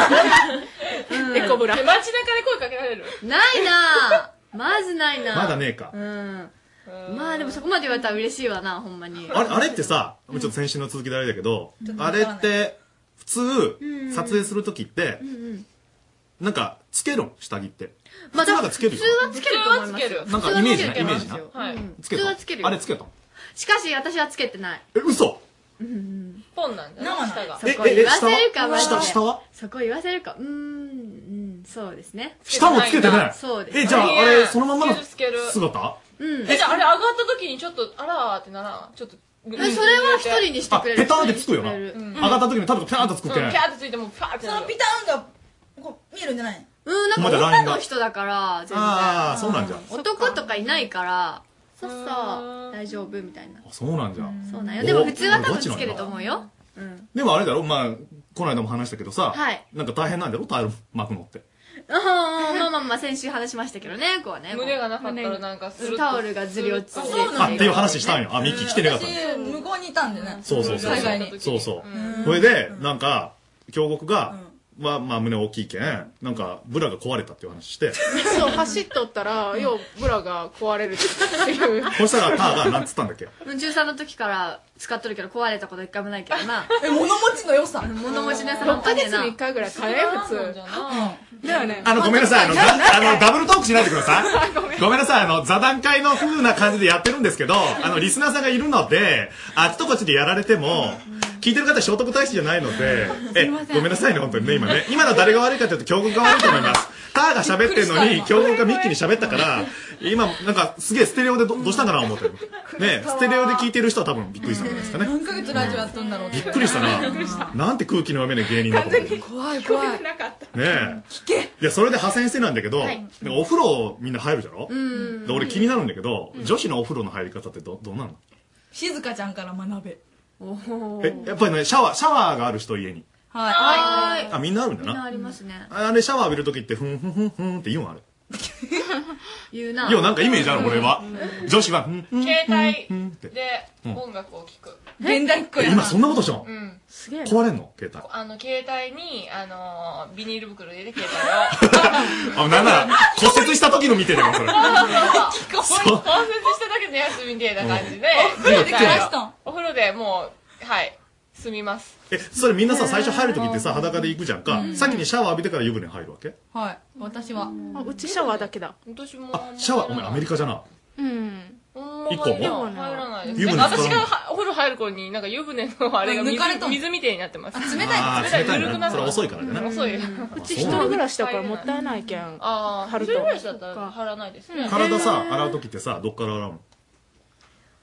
われる。エコブラ。街中で声かけられる？ないなぁ。まずないな。まだねえか。まあでもそこまで言われたら嬉しいわな、ほんまに。あれってさ、ちょっと先週の続きであれだけど、あれって、普通、撮影するときって、なんか、つけるん？下着って。まあ、普通はつけると思います。なんかイメージな。普通はつけるよ。あれつけた？しかし、私はつけてない。え、嘘？ポンなんだね、下が。そこ言わせるか、まだ。下は？そこ言わせるか。そうですね。下もつけてない？そうです。え、じゃあ、あれ、そのままの姿？え、じゃあ、あれ上がった時にちょっと、あらーってなら、ちょっと。それは一人にしてくれる。ペターンってつくよな。上がった時に多分ピターンとつくけない？ピターンとついても、パーって。そのピターンが、こう、見えるんじゃない？なんか女の人だから、全然。ああ、そうなんじゃん。男とかいないから、そうそう、大丈夫みたいな。そうなんじゃん。そうなんよ。でも普通は多分つけると思うよ。でもあれだろ、まあ、この間も話したけどさ、なんか大変なんだろ、タイル巻くのって。まあ、先週話しましたけどね、こうね。胸がなかったらなんか、タオルがずり落ちて。あ、っていう話したんよ。あ、ミッキー来てねかった。私、向こうにいたんでね。そう。海外に。そう。これで、なんか、京極が、は、まあ、胸大きいけん、なんか、ブラが壊れたっていう話して。そう、走っとったら、よう、ブラが壊れるっていう。そしたら、ターが、なんつったんだっけ？13の時から使っとるけど、壊れたこと一回もないけどな。え、物持ちの良さ？物持ちの良さなんだね。6ヶ月に1回ぐらい買え、普通。だよね。ごめんなさい、ダブルトークしないでください。ごめんなさい、座談会の風な感じでやってるんですけど、リスナーさんがいるので、あっちとこっちでやられても、聞いてる方は聖徳太子じゃないので、ごめんなさいね、本当にね、今の誰が悪いかというと、京極が悪いと思います。ターが喋ってるのに、京極がミッキーに喋ったから、今、なんか、すげえステレオでどうしたんかな、思ってる。ね、ステレオで聞いてる人は多分びっくりしたんじゃないですかね。何ヶ月ラジオやっとんだろう。びっくりしたな。なんて空気の読めねえ芸人だと思って。怖い。聞こえなかった。ねえ。聞け。いや、それで派生してなんだけど、お風呂みんな入るじゃろ？俺気になるんだけど、女子のお風呂の入り方ってどんなの？静香ちゃんから学べ。やっぱりね、シャワーがある人、家に。はい。あ、みんなあるんだな。みんなありますね。あれ、シャワー浴びるときって、ふんふんって言うのある。言うな。なんかイメージある、俺は。女子は、携帯で音楽を聴く。現代っ子や。今そんなことしたの？すげえ。壊れんの？携帯。携帯に、ビニール袋入れて、携帯を。なんなら、骨折したときの見てるもん、それ。骨折しただけの休みみたいな感じで。お風呂でもう、はい。済みます。それみんなさ、最初入るときってさ、裸で行くじゃんか。先にシャワー浴びてから湯船入るわけ？はい。私は。うちシャワーだけだ。私も。あ、シャワー、お前アメリカじゃな。一個も入らないです。私がお風呂入る頃になんか湯船のあれが 水みたいになってます。冷たい冷たいぬるくなって。それ遅いからね。遅い。うち一人暮らしだからもったいないけん。ああ。一人暮らしだったら入らないですね。体さ洗う時ってさどっから洗うの？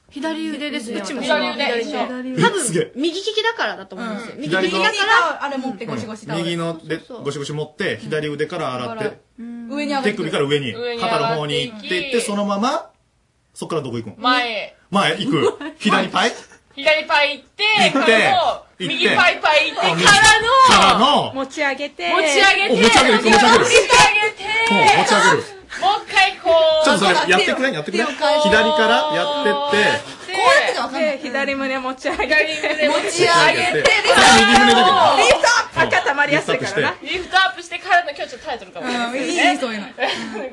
左腕ですね。うちも左腕。多分右利きだからだと思うんですよ。右利きだからあれ持ってゴシゴシ。右のでゴシゴシ持って左腕から洗って上に上がる。手首から上に肩の方に行っていってそのまま。そっからどこ行くの？前行く。左パイ行って、右パイパイ行って、からの、持ち上げて、もう一回こう。ちょっとそれやってくれんやってくれん。左からやってって、こうやってのわかんない。左胸持ち上げて、で、リフトアップ。赤たまりやすいからな。リフトアップしてからの、今日ちょっとタイトルかもしれないですね。いいそういう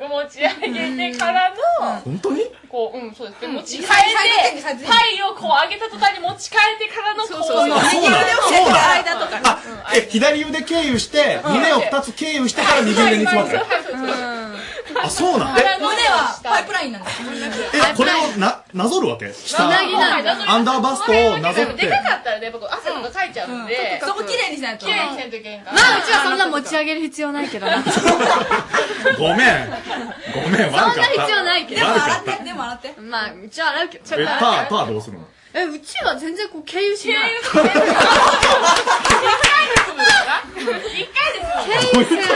の。持ち上げてからの、本当に？こう、うん、そうです。持ち替えて、パイをこう上げた途端に持ち替えてからの、こう、右腕をしてから間とかね。あ、左腕経由して、胸を2つ経由してから右腕に行きますから。あ、そうなん。胸はパイプラインなんだ。え、これをなぞるわけ？下アンダーバストをなぞって。でかかったらね、僕汗とかかいちゃうんで、そこ綺麗にしないと。綺麗にせんといけんから。まあうちはそんな持ち上げる必要ないけどな。ごめん悪かった。そんな必要ないけど。でも洗って。まあうちは洗うけど。え、パーどうするの？え、うちは全然こう経由しない。1回です。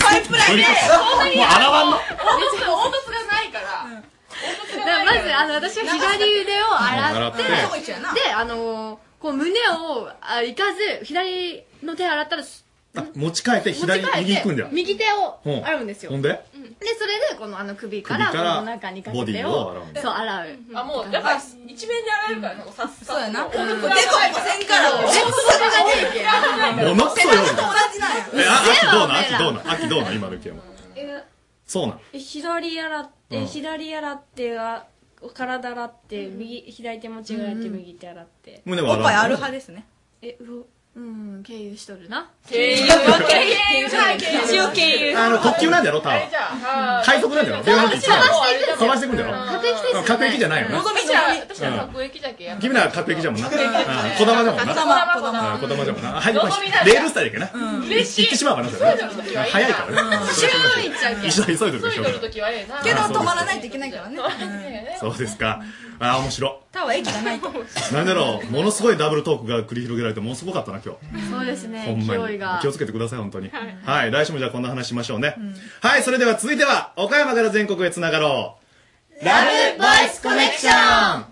パイプラインで後半に洗わんの。凹凸がないから。まず私は左腕を洗って、でこう胸をいかず左の手洗ったら。持ち替えて右行くんだよ。右手を洗うんですよ。ほんで？でそれでこの首からこの中にかけてをそう洗う。あ、もうだから一面で洗えるからね。そうやな。でここ線からを。ものすごい。同じなんや。秋どうなん今の意見は。そうなん。左洗っては。体洗って左手持ち替えて右手洗って。おっぱいある派ですね。え、うん、経由しとるな。経由。特急なんだろ、多分。快速なんだろ。飛ばしてくんだろ。各駅じゃないよな。私は各駅じゃけん。君なら各駅じゃもんな。こだまじゃもんな。こだまじゃもんな。入りました。レールスタイルやけんな。行ってしまうわな、それ。早いからね。急いちゃうけん。急いでる時はええな。けど止まらないといけないからね。そうですか。あ、面白。タワー駅がないと。なんだろう、ものすごいダブルトークが繰り広げられてものすごかったな今日。そうですね。勢いが。気をつけてください本当に。はい、来週もじゃあこんな話しましょうね。はい、それでは続いては岡山から全国へつながろう。ラブボイスコネクション。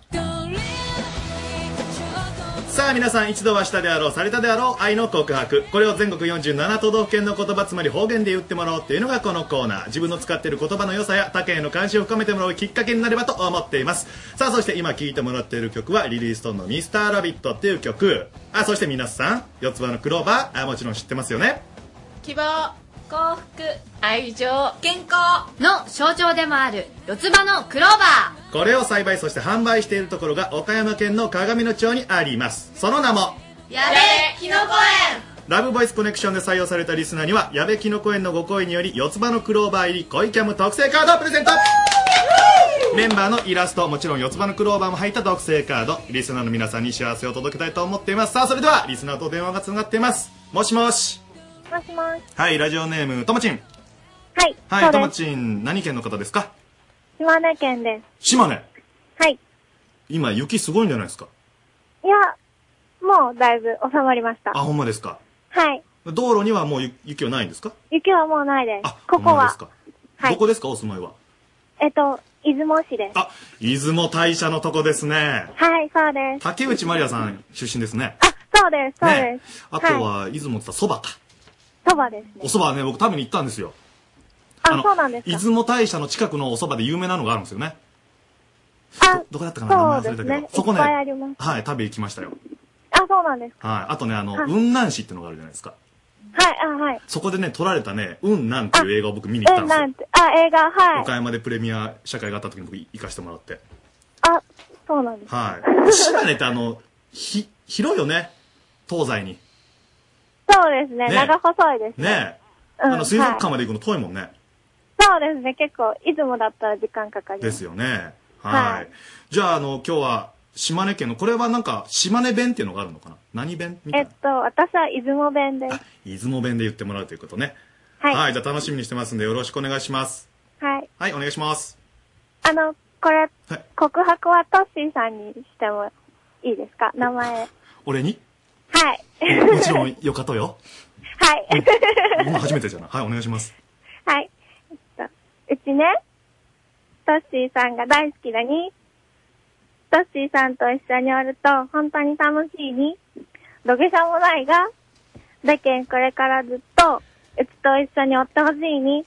さあ皆さん一度はしたであろうされたであろう愛の告白、これを全国47都道府県の言葉、つまり方言で言ってもらおうっていうのがこのコーナー。自分の使っている言葉の良さや他県への関心を深めてもらうきっかけになればと思っています。さあそして今聴いてもらっている曲はリリーストーンの Mr. ラビットっていう曲。あ、そして皆さん四つ葉のクローバー、もちろん知ってますよね。希望、幸福、愛情、健康の象徴でもある四つ葉のクローバー、これを栽培そして販売しているところが岡山県の鏡野町にあります。その名も矢部きのこ園。ラブボイスコネクションで採用されたリスナーには矢部きのこ園のご好意により四つ葉のクローバー入り恋キャム特製カードをプレゼント。メンバーのイラスト、もちろん四つ葉のクローバーも入った特製カード、リスナーの皆さんに幸せを届けたいと思っています。さあそれではリスナーと電話がつながっています。もしもし。はい、ラジオネーム、ともちん。はい。はい、ともちん、何県の方ですか？島根県です。島根？はい。今、雪すごいんじゃないですか？いや、もうだいぶ収まりました。あ、ほんまですか？はい。道路にはもう雪はないんですか？雪はもうないです。あ、ここは。どこですか、お住まいは？出雲市です。あ、出雲大社のとこですね。はい、そうです。竹内まりやさん出身ですね。あ、そうです。あとは、出雲って言ったらそばか。そばですね。おそばはね、僕食べに行ったんですよ。あ、そうなんですか。出雲大社の近くのおそばで有名なのがあるんですよね。あ、どこだったかな、名前忘れたけど。そこね、はい、食べ行きましたよ。あ、そうなんですか。はい。あとね、雲南市ってのがあるじゃないですか。はい、あ、はい。そこでね、撮られたね、雲南っていう映画を僕見に行ったんですよ。あ、映画、はい。岡山でプレミア社会があった時に僕行かせてもらって。あ、そうなんです。はい。島根って広いよね。東西に。そうですね。長細いですね。ねえ。水族館まで行くの遠いもんね。そうですね。結構、出雲だったら時間かかります。ですよね。はい、はい、じゃあ今日は島根県のこれはなんか島根弁っていうのがあるのかな、何弁みたいな。私は出雲弁です。出雲弁で言ってもらうということね。はい、はい、じゃあ楽しみにしてますんでよろしくお願いします。はいはい、お願いします。これ、はい、告白はトッシーさんにしてもいいですか、名前。俺に？はい。もちろんよかとよ。はい。今初めてじゃない。はい、お願いします。はい。うちね、トッシーさんが大好きだに。トッシーさんと一緒におると本当に楽しいに。土下座もないが、だけんこれからずっとうちと一緒におってほしいに。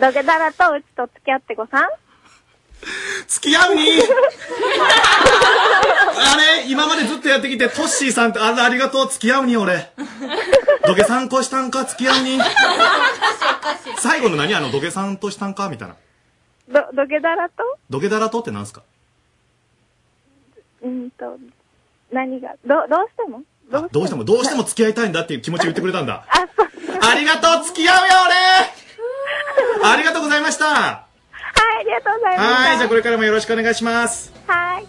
土下座だとうちと付き合ってごさん。付き合うにあれ今までずっとやってきてトッシーさんとありがとう付き合うに俺土下さんこしたんか付き合うに最後の何土下さんとしたんかみたいな土下だらと土下だらとって何すか何がどうしても付き合いたいんだっていう気持ちを言ってくれたんだありがとう付き合うよ俺ありがとうございましたはい、ありがとうございます。はい、じゃあこれからもよろしくお願いします。はい。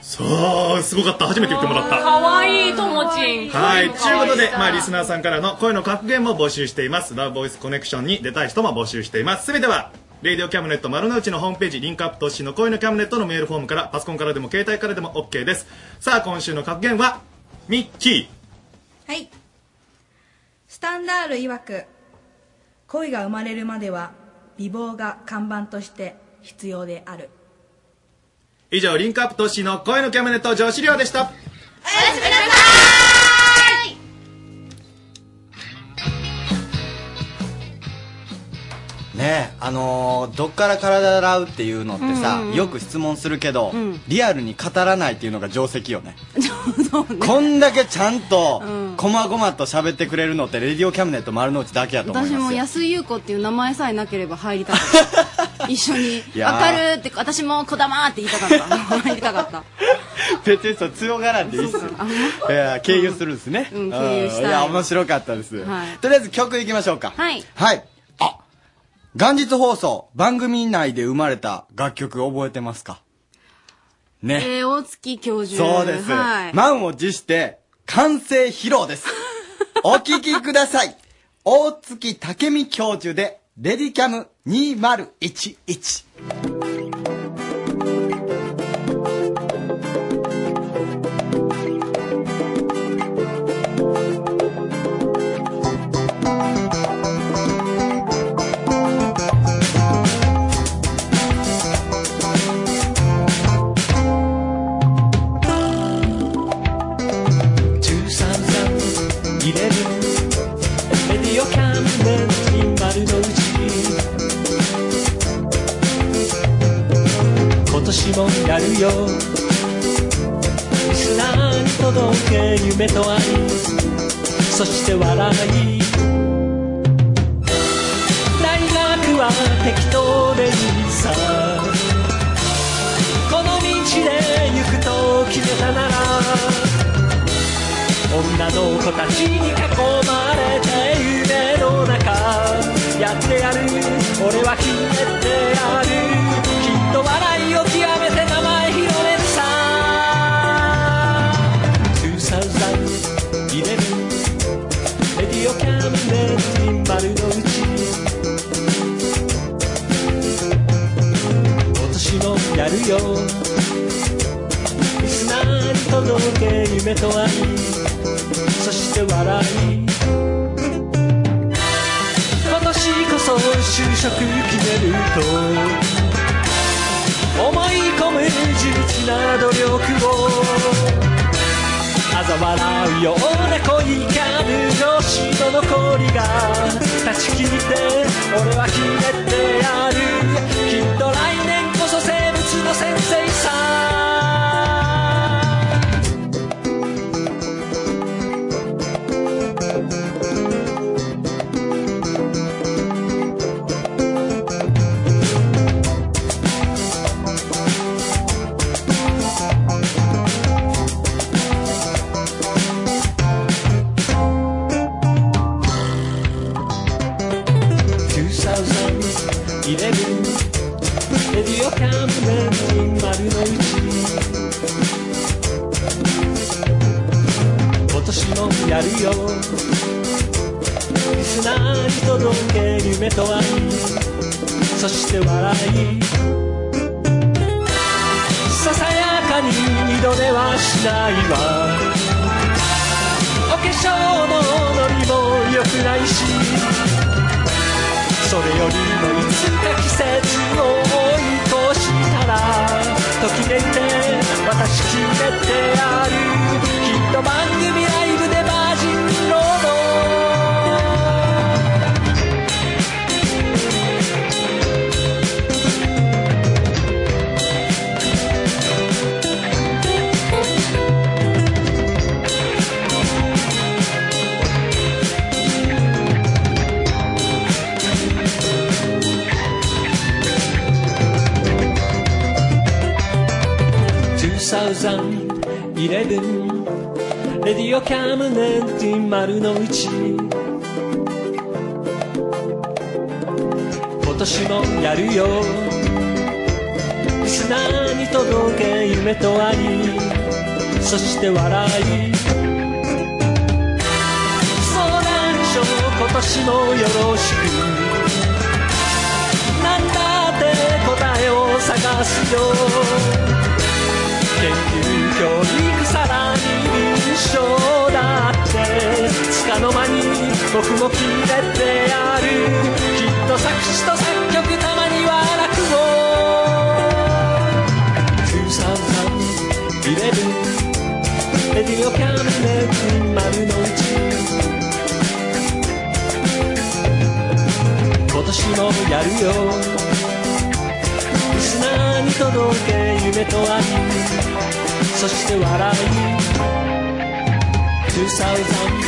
そう、すごかった。初めて言ってもらった。かわいい、ともちん。はい、ということで、リスナーさんからの声の格言も募集しています。ラブボイスコネクションに出たい人も募集しています。すべては、レイディオキャムネット丸の内のホームページ、リンクアップとしの声のキャムネットのメールフォームから、パソコンからでも携帯からでも OK です。さあ、今週の格言は、ミッキー。はい。スタンダール曰く、恋が生まれるまでは、美貌が看板として必要である。以上、リンクアップ都市の声のキャムネット上資料でした。おやすみなさーい。ねえ、どっから体洗うっていうのってさ、よく質問するけど、リアルに語らないっていうのが定石よね。こんだけちゃんとこまごまと喋ってくれるのってレディオキャムネット丸の内だけやと思いますよ。私も安井優子っていう名前さえなければ入りたかった一緒に「わかる」って、私も「こだま」って言いたかった入りたかった別にそう強がらんでいいっす。経由するんですね。経由したい。いや面白かったです。とりあえず曲いきましょうか。はいはい。あ、元日放送番組内で生まれた楽曲覚えてますかね。大月教授。そうです。満を持して、完成披露です。お聞きください。大月武美教授で、レディキャム2011。今年もやるよ、リスナーに届け夢と愛、そして笑い。ラインナップは適当でいいさ、この道で行くと決めたなら、女の子たちに囲まれて夢の中、やってやる、俺は決めてやる、笑いを極めて名前広めるさ。2000入れるレディオキャムネットに丸の内、今年もやるよ、リスナーに届け夢と愛、そして笑い。今年こそ就職決めると思い込む地道な努力を、嘲笑うような恋キャム女子の残りが断ち切って、俺は決めてやる、きっと来年こそ生物の先生さ。やるよ。リスナーに届け夢と愛、そして笑い、ささやかに二度ではしないわ。お化粧もノリも良くないし、それよりもいつか季節を追い越したらときめいて私決めてやる。きっと番組ライブでバージンロード2011レディオキャムネンティ丸の内、今年もやるよ。リスナーに届け夢と愛、そして笑い、相談所今年もよろしく、なんだって答えを探すよ。研究、教育、さらに印象だってつかの間に僕も決めてやる。きっと作詞と作曲、たまには落語。2011レディオキャンペーン丸の内、今年もやるよ。リスナーに届け夢と愛、そして笑い。2011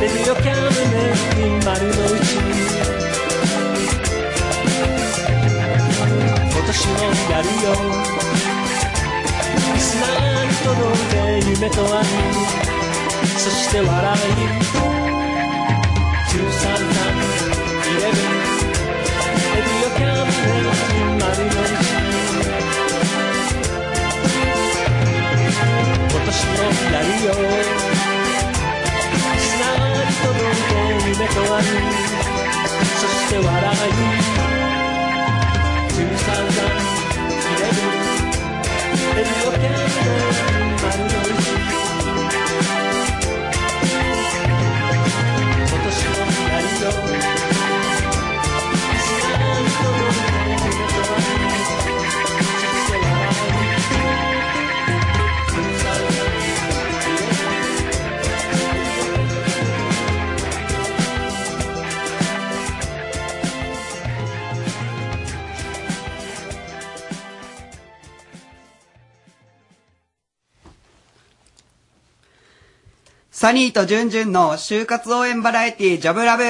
レディオキャムネン丸の内、今年もやるよ。リスナーに届け夢と愛、そして笑い。2011レディオキャンペーン丸の内、今年もやるよ。リスナーに届け夢と愛、そして笑い。2011レディオキャンペーン丸の内、今年もやるよ。サニーとジュンジュンの就活応援バラエティジャブラブ。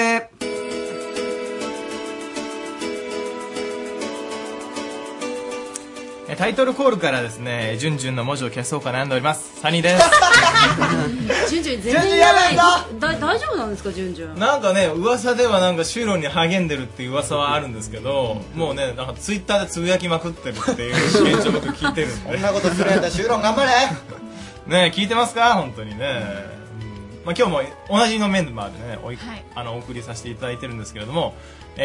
タイトルコールからですね、ジュンジュンの文字を消そうか悩んでおりますサニーですジュンジュン全然やばい。大丈夫なんですかジュンジュン。なんかね、噂ではなんか就労に励んでるっていう噂はあるんですけど、もうね、なんかツイッターでつぶやきまくってるっていう現状僕聞いてるんでそんなことするやったら就労頑張れね。聞いてますか本当にね。まあ、今日も同じのメンバーでね、はい、お送りさせていただいてるんですけれども、ち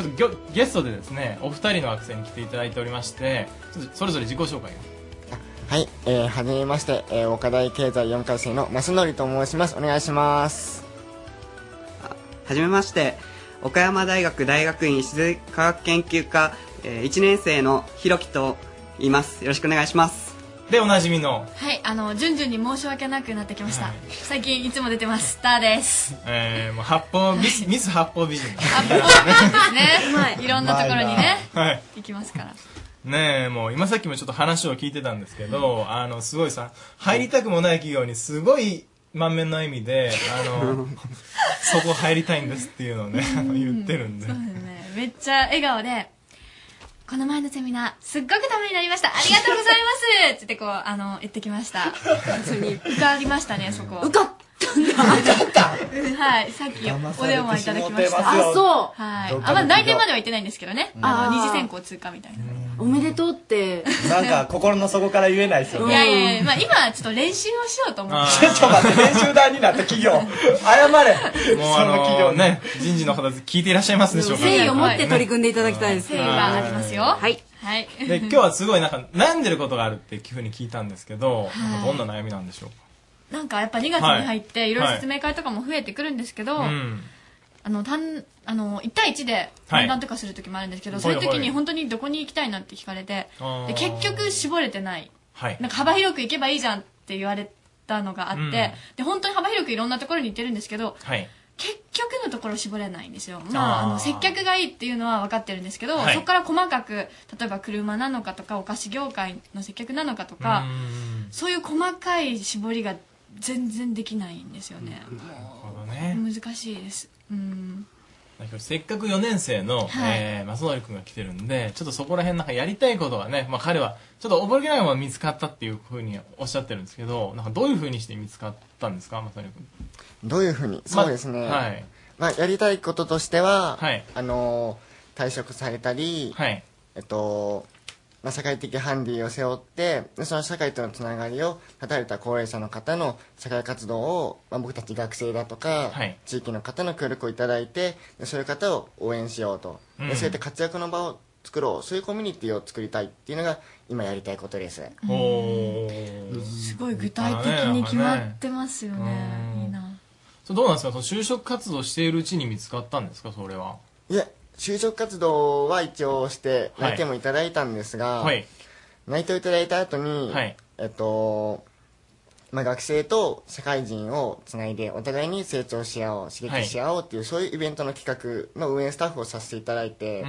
ょっとゲストでですね、お二人の学生に来ていただいておりまして、それぞれ自己紹介を。はい、はじめまして、岡大経済4回生の増則と申します。お願いします。はじめまして、岡山大学大学院自然科学研究科、1年生のひろきと言います。よろしくお願いします。で、おなじみの、はい、じゅんじゅんに申し訳なくなってきました、はい、最近いつも出てますスターです。もう八方ミス、ミス八方美人だね。いろんなところにね、はい、行きますからね。え、もう今さっきもちょっと話を聞いてたんですけど、うん、すごいさ、入りたくもない企業にすごい満面の笑みでそこ入りたいんですっていうのをね言ってるんで、そうですね、めっちゃ笑顔で、この前のセミナー、すっごくためになりました。ありがとうございますって言ってこう、言ってきました。普通に受かりましたね、そこ。受かったんだ。受かったはい、さっきお電話いただきました。あ、そう。はい。あ、まだ内定までは行ってないんですけどね。二次選考通過みたいな。おめでとうってなんか心の底から言えないですよね。いやいやいや、まあ、今はちょっと練習をしようと思ってちょっと待って、練習団になった企業謝れ。もう企業ね、人事の方聞いていらっしゃいますでしょうか。誠意を持って取り組んでいただきたいですね。誠意がありますよ。はいはい、で今日はすごいなんか悩んでることがあるっていうふうに聞いたんですけど、どんな悩みなんでしょうか。なんかやっぱ2月に入っていろいろ説明会とかも増えてくるんですけど、はい、1対1で面談とかする時もあるんですけど、はい、そういう時に本当にどこに行きたいなって聞かれて、はい、で結局絞れてない、はい、なんか幅広く行けばいいじゃんって言われたのがあって、うん、で本当に幅広くいろんなところに行ってるんですけど、はい、結局のところ絞れないんですよ。まあ、接客がいいっていうのは分かってるんですけど、はい、そこから細かく例えば車なのかとかお菓子業界の接客なのかとか、そういう細かい絞りが全然できないんですよね。なるほどね、難しいです。うん、せっかく4年生の、はい、正則君が来てるんで、ちょっとそこら辺なんかやりたいことがね、まあ、彼はちょっと溺れないまま見つかったっていうふうにおっしゃってるんですけど、なんかどういうふうにして見つかったんですか、正則君。どういうふうに、そうですね、はい、まあ、やりたいこととしては、はい、退職されたり、はい、まあ、社会的ハンディを背負って、その社会とのつながりを断たれた高齢者の方の社会活動を、まあ、僕たち学生だとか、はい、地域の方の協力をいただいて、そういう方を応援しようと、うん、そうやって活躍の場を作ろう、そういうコミュニティを作りたいっていうのが今やりたいことです。すごい具体的に決まってますよね。いいな。どうなんですか、就職活動しているうちに見つかったんですか、それは。いや、就職活動は一応して内定もいただいたんですが、はい、内定をいただいた後に、はい、まあ、学生と社会人をつないでお互いに成長し合おう、刺激し合おうっていう、はい、そういうイベントの企画の運営スタッフをさせていただいて、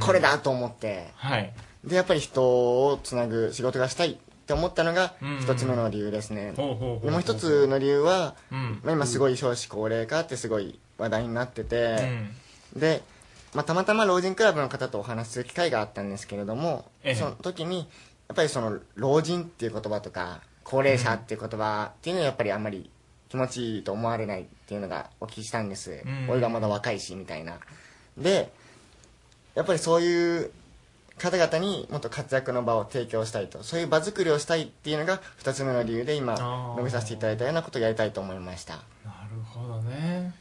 これだと思って、はい、でやっぱり人をつなぐ仕事がしたいって思ったのが一つ目の理由ですね。もう一つの理由は、まあ、今すごい少子高齢化ってすごい話題になってて、で、まあ、たまたま老人クラブの方とお話しする機会があったんですけれども、その時にやっぱりその老人っていう言葉とか高齢者っていう言葉っていうのはやっぱりあんまり気持ちいいと思われないっていうのがお聞きしたんです、俺がまだ若いしみたいな。でやっぱりそういう方々にもっと活躍の場を提供したいと、そういう場作りをしたいっていうのが2つ目の理由で、今述べさせていただいたようなことをやりたいと思いました。なるほどね。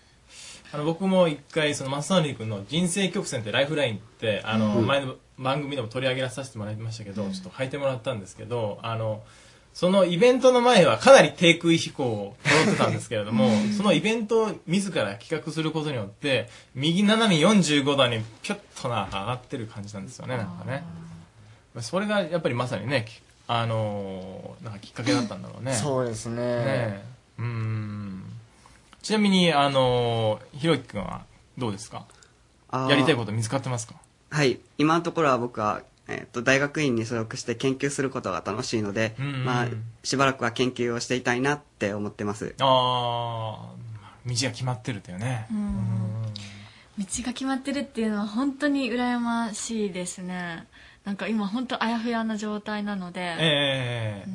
僕も一回その正則君の人生曲線ってライフラインって前の番組でも取り上げさせてもらいましたけど、ちょっと書いてもらったんですけど、そのイベントの前はかなり低空飛行を踊ってたんですけれどもそのイベントを自ら企画することによって右斜め45度にピュッとなんか上がってる感じなんですよね、なんかね。それがやっぱりまさにね、なんかきっかけだったんだろうね。そうですね。ね、うん。ちなみにひろきくんはどうですか、やりたいこと見つかってますか。はい、今のところは僕は大学院に所属して研究することが楽しいので、まあ、しばらくは研究をしていたいなって思ってます。ああ、道が決まってるっていうね。道が決まってるっていうのは本当に羨ましいですね。なんか今本当あやふやな状態なので、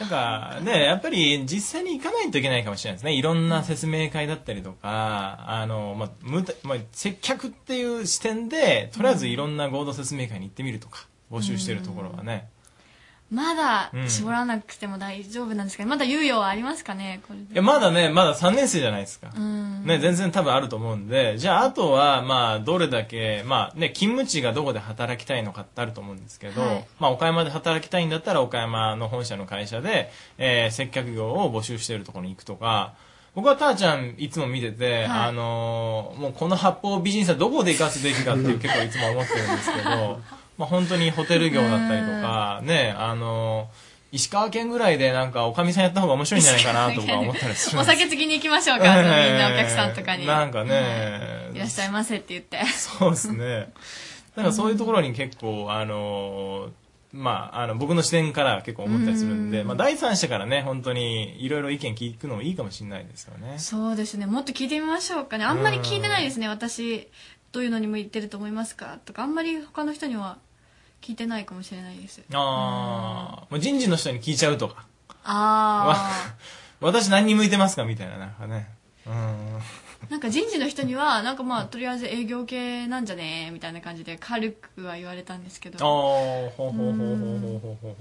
なんかね、やっぱり実際に行かないといけないかもしれないですね。いろんな説明会だったりとか、接客っていう視点でとりあえずいろんな合同説明会に行ってみるとか、募集してるところはね、まだ絞らなくても大丈夫なんですけど、まだ猶予はありますかね、これで。いや、まだね、まだ3年生じゃないですか、ね、全然多分あると思うんで、じゃああとはまあどれだけ、まあね、勤務地がどこで働きたいのかってあると思うんですけど、はい、まあ、岡山で働きたいんだったら岡山の本社の会社で、接客業を募集しているところに行くとか。僕はターちゃんいつも見てて、はい、もうこの八方美人さどこで生かすべきかっていう結構いつも思ってるんですけどまあ、本当にホテル業だったりとかね、石川県ぐらいでなんかおかみさんやった方が面白いんじゃないかなとか思ったりするんです。お酒次に行きましょうか、みんなお客さんとかになんかね、いらっしゃいませって言って。そうですね。だからそういうところに結構まあ、僕の視点から結構思ったりするんで、まあ、第三者からね、本当にいろいろ意見聞くのもいいかもしれないですよね。そうですね、もっと聞いてみましょうかね。あんまり聞いてないですね、私。どういうのに向いてると思いますかとか、あんまり他の人には聞いてないかもしれないです。ああ、人事の人に聞いちゃうとか、ああ私何に向いてますかみたいな、なんかね。なんか人事の人にはなんか、まあ、とりあえず営業系なんじゃねみたいな感じで軽くは言われたんですけど、ああほうほうほうほうほうほうほう、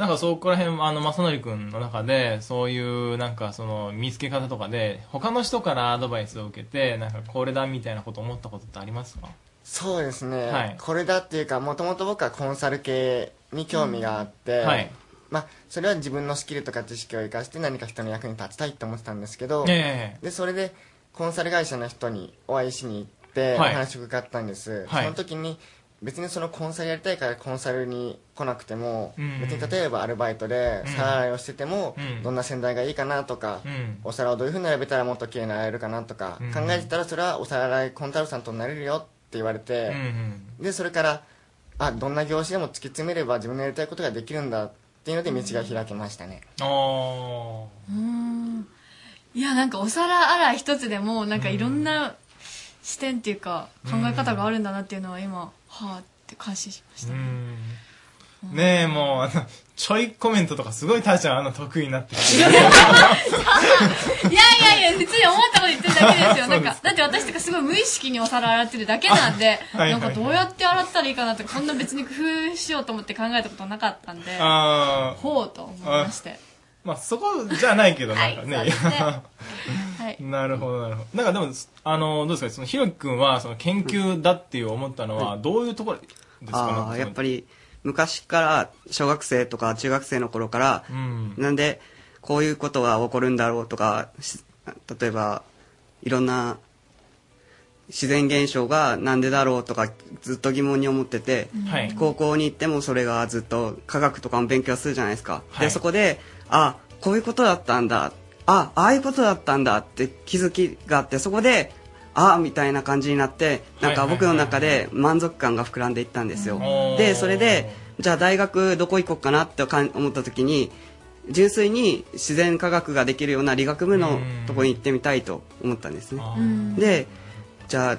なんかそこら辺正則君の中でそういうなんかその見つけ方とかで他の人からアドバイスを受けてなんかこれだみたいなこと思ったことってありますか？そうですね、はい、これだっていうか、もともと僕はコンサル系に興味があって、うんはい、まあ、それは自分のスキルとか知識を生かして何か人の役に立ちたいと思ってたんですけど、でそれでコンサル会社の人にお会いしに行ってお話を伺ったんです、はい、その時に別にそのコンサルやりたいからコンサルに来なくても、うん、別に例えばアルバイトで皿洗いをしてても、うん、どんな洗剤がいいかなとか、うん、お皿をどういうふうに並べたらもっときれいに洗えるかなとか、うん、考えてたらそれはお皿洗いコンサルさんとなれるよって言われて、うん、でそれからどんな業種でも突き詰めれば自分のやりたいことができるんだっていうので道が開けましたね。あうんいやなんかお皿洗い一つでもなんかいろんな視点っていうか考え方があるんだなっていうのは今はぁって感心しましたね。うんねえもうちょいコメントとかすごいターちゃん得意になってきてるいやいやいや別に思ったこと言ってるだけですよ。なんかだって私とかすごい無意識にお皿洗ってるだけなんでなんかどうやって洗ったらいいかなとかこんな別に工夫しようと思って考えたことなかったんでほうと思いまして、まあそこじゃないけどなんかね、はいそうですねはい、なるほどなるほど。なんかでもどうですかそのひろきくんはその研究だっていう思ったのはどういうところですかね、うん、やっぱり昔から小学生とか中学生の頃から、うん、なんでこういうことが起こるんだろうとか例えばいろんな自然現象がなんでだろうとかずっと疑問に思ってて、うん、高校に行ってもそれがずっと科学とかも勉強するじゃないですか、はい、でそこであこういうことだったんだああいうことだったんだって気づきがあってそこであみたいな感じになってなんか僕の中で満足感が膨らんでいったんですよ。でそれでじゃあ大学どこ行こうかなって思った時に純粋に自然科学ができるような理学部のところに行ってみたいと思ったんですね。でじゃあ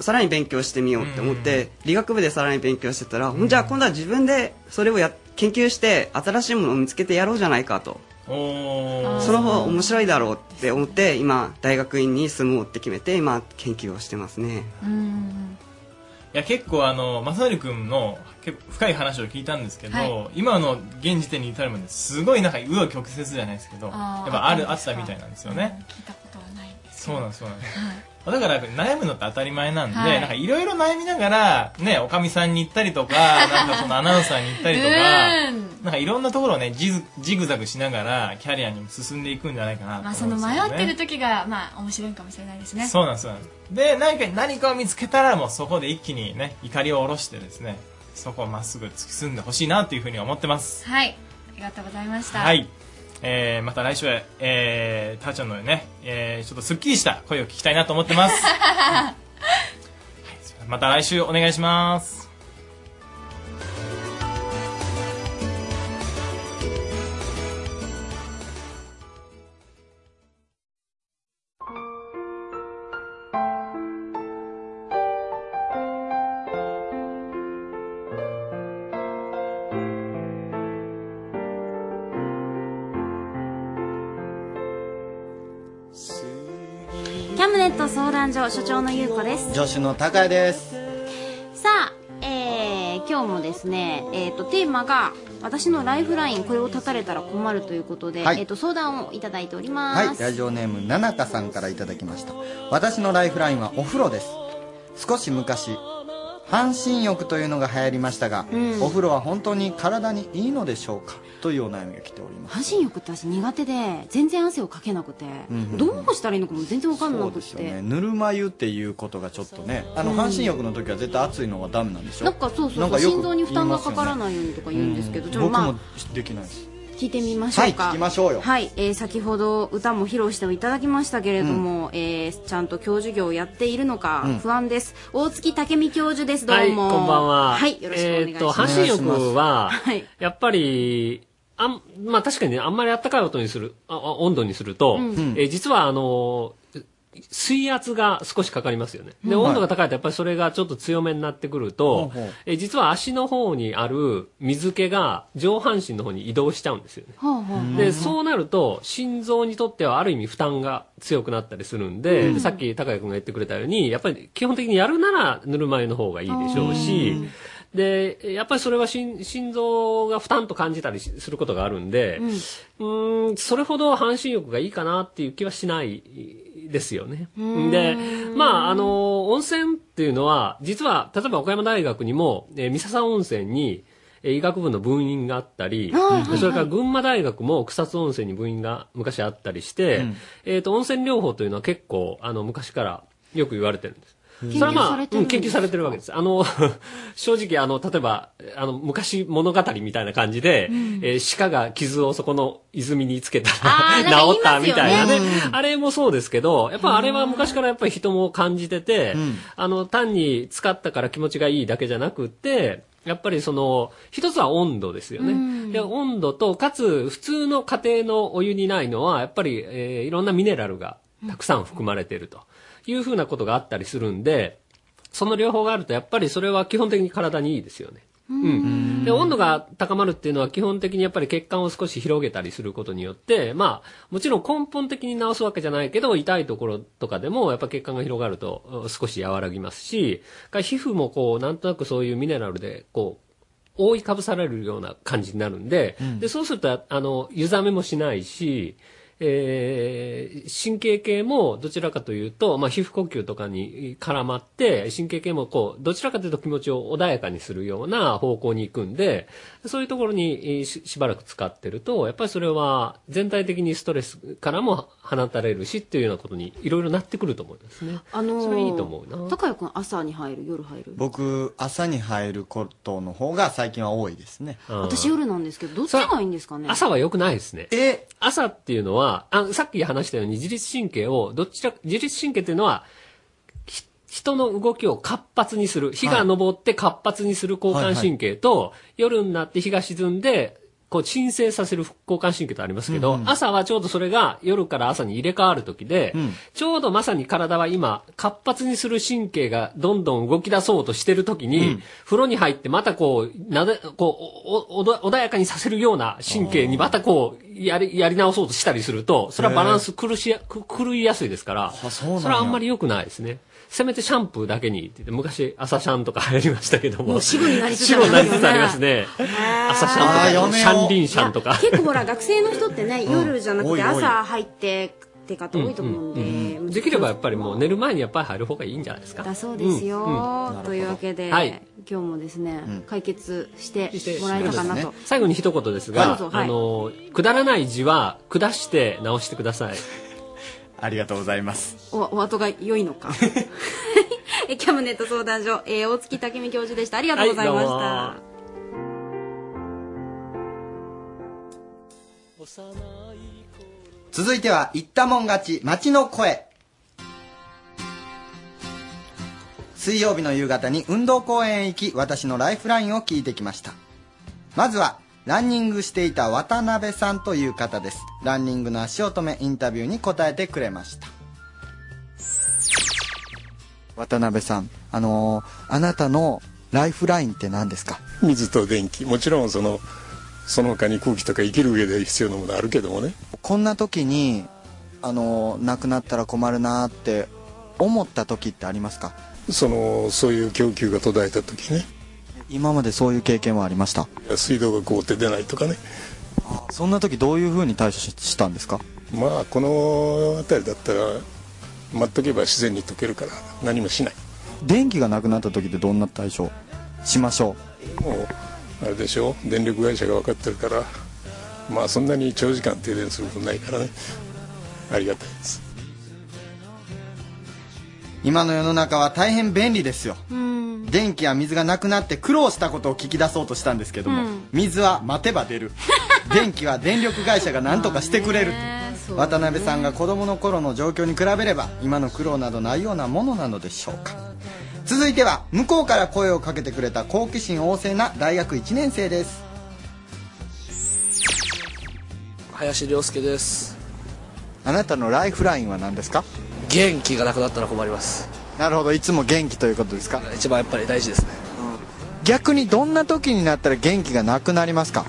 さらに勉強してみようって思って理学部でさらに勉強してたらじゃあ今度は自分でそれを研究して新しいものを見つけてやろうじゃないかとその方面白いだろうって思って今大学院に住もうって決めて今研究をしてますね。うんいや結構正則君の結構深い話を聞いたんですけど、はい、今の現時点に至るまですごいなんか紆余曲折じゃないですけどやっぱあったみたいなんですよね、うん、聞いたことはないんですよ。そうなんですそうなんです、はいだから悩むのって当たり前なんで、はい、なんかいろいろ悩みながらねおかみさんに行ったりとかなんかそのアナウンサーに行ったりとかなんかいろんなところをねジグザグしながらキャリアにも進んでいくんじゃないかなと思うんですよね。まあその迷ってる時がまあ面白いかもしれないですね。そうなんですよ。で何かを見つけたらもうそこで一気にね怒りを下ろしてですねそこをまっすぐ突き進んでほしいなというふうに思ってます。はいありがとうございました。はい。また来週は、たーちゃんのね、ちょっとすっきりした声を聞きたいなと思ってます、はい、また来週お願いします。所長の優子です。助手の高谷です。さあ、今日もですね、テーマが私のライフラインこれを断たれたら困るということで、はい、相談をいただいております。はい、ラジオネームななかさんからいただきました。私のライフラインはお風呂です。少し昔、半身浴というのが流行りましたが、うん、お風呂は本当に体にいいのでしょうかというお悩みが来ております。半身浴って私苦手で全然汗をかけなくて、うんうんうん、どうしたらいいのかも全然分かんなくて。そうですよね、ぬるま湯っていうことがちょっとね半身浴の時は絶対熱いのはダメなんでしょ。なんかそうそうそう、心臓に負担がかからないようにとか言うんですけど、うん、ちょっと、僕もできないです。聞いてみましょうか。はい、聞きましょうよ。はい、先ほど歌も披露していただきましたけれども、うんちゃんと教授業をやっているのか不安です。うん、大月武美教授です。どうも。はい、こんばんは。はい、よろしくお願いします。半身浴は、はい、やっぱりまあ確かにね、あんまりあったかい温度にすると、うん実は水圧が少しかかりますよね。で、温度が高いとやっぱりそれがちょっと強めになってくると、はい、実は足の方にある水気が上半身の方に移動しちゃうんですよね。はい、で、そうなると心臓にとってはある意味負担が強くなったりするんで、さっき高谷君が言ってくれたように、やっぱり基本的にやるならぬるま湯の方がいいでしょうし、で、やっぱりそれは心臓が負担と感じたりすることがあるんで、それほど半身浴がいいかなっていう気はしないですよね。で、まあ、温泉っていうのは、実は、例えば岡山大学にも、三笹温泉に、医学部の分院があったり、それから群馬大学も草津温泉に分院が昔あったりして、温泉療法というのは結構、昔からよく言われてるんです。それはまあ、研究されてるわけです。正直、例えば、昔物語みたいな感じで、鹿が傷をそこの泉につけたら、治ったみたいなね。あれもそうですけど、やっぱあれは昔からやっぱり人も感じてて、単に使ったから気持ちがいいだけじゃなくて、やっぱりその、一つは温度ですよね。で、温度と、かつ、普通の家庭のお湯にないのは、やっぱり、いろんなミネラルがたくさん含まれていると。いうふうなことがあったりするんで、その両方があるとやっぱりそれは基本的に体にいいですよね。で、温度が高まるっていうのは基本的にやっぱり血管を少し広げたりすることによって、まあ、もちろん根本的に治すわけじゃないけど、痛いところとかでもやっぱ血管が広がると少し和らぎますし、皮膚もこう、なんとなくそういうミネラルで、こう、覆いかぶされるような感じになるんで、で、そうすると、湯冷めもしないし、神経系もどちらかというと、まあ、皮膚呼吸とかに絡まって、神経系もこう、どちらかというと気持ちを穏やかにするような方向に行くんで、そういうところにしばらく使ってると、やっぱりそれは全体的にストレスからも放たれるしっていうようなことにいろいろなってくると思うんですね。それいいと思うな。高谷君朝に入る、夜入る？僕、朝に入ることの方が最近は多いですね。私夜なんですけど、どっちがいいんですかね？朝は良くないですね。朝っていうのは、さっき話したように自律神経というのは人の動きを活発にする、日が昇って活発にする交感神経と、夜になって日が沈んでこう鎮静させる交感神経とありますけど、朝はちょうどそれが夜から朝に入れ替わる時で、ちょうどまさに体は今活発にする神経がどんどん動き出そうとしてる時に、風呂に入ってまた穏やかにさせるような神経にまたこうやり直そうとしたりすると、それはバランス狂いやすいですから、それはあんまり良くないですね。せめてシャンプーだけに、昔、朝シャンとか流行りましたけども。もう死後になりつつありますね。朝シャンとか、シャンリンシャンとか。結構ほら、学生の人ってね、夜じゃなくて朝入って、って方多いと思うんで。できればやっぱりもう寝る前にやっぱり入る方がいいんじゃないですか。だそうですよ。というわけで、今日もですね、解決してもらえたかなと。最後に一言ですが、くだらない字は、下して直してください。ありがとうございます。お後が良いのか。キャムネット相談所、大月武美教授でした。ありがとうございました。続いては、言ったもん勝ち、街の声。水曜日の夕方に運動公園へ行き、私のライフラインを聞いてきました。まずは、ランニングしていた渡辺さんという方です。ランニングの足を止め、インタビューに答えてくれました。渡辺さん、あなたのライフラインって何ですか？水と電気。もちろんその他に空気とか生きる上で必要なものあるけどもね。こんな時に、なくなったら困るなって思った時ってありますか？そういう供給が途絶えた時ね。今までそういう経験はありました。水道が凍って出ないとかね。そんな時どういうふうに対処したんですか？まあこの辺りだったら待っとけば自然に溶けるから何もしない。電気がなくなった時ってどんな対処しましょう？もうあれでしょ、電力会社が分かってるから、まあそんなに長時間停電することないからね、ありがたいです。今の世の中は大変便利ですよ。電気や水がなくなって苦労したことを聞き出そうとしたんですけども、水は待てば出る。電気は電力会社が何とかしてくれる。渡辺さんが子供の頃の状況に比べれば今の苦労などないようなものなのでしょうか。続いては向こうから声をかけてくれた好奇心旺盛な大学1年生です。林亮介です。あなたのライフラインは何ですか？元気がなくなったら困ります。なるほど。いつも元気ということですか。一番やっぱり大事ですね、うん、逆にどんな時になったら元気がなくなりますか。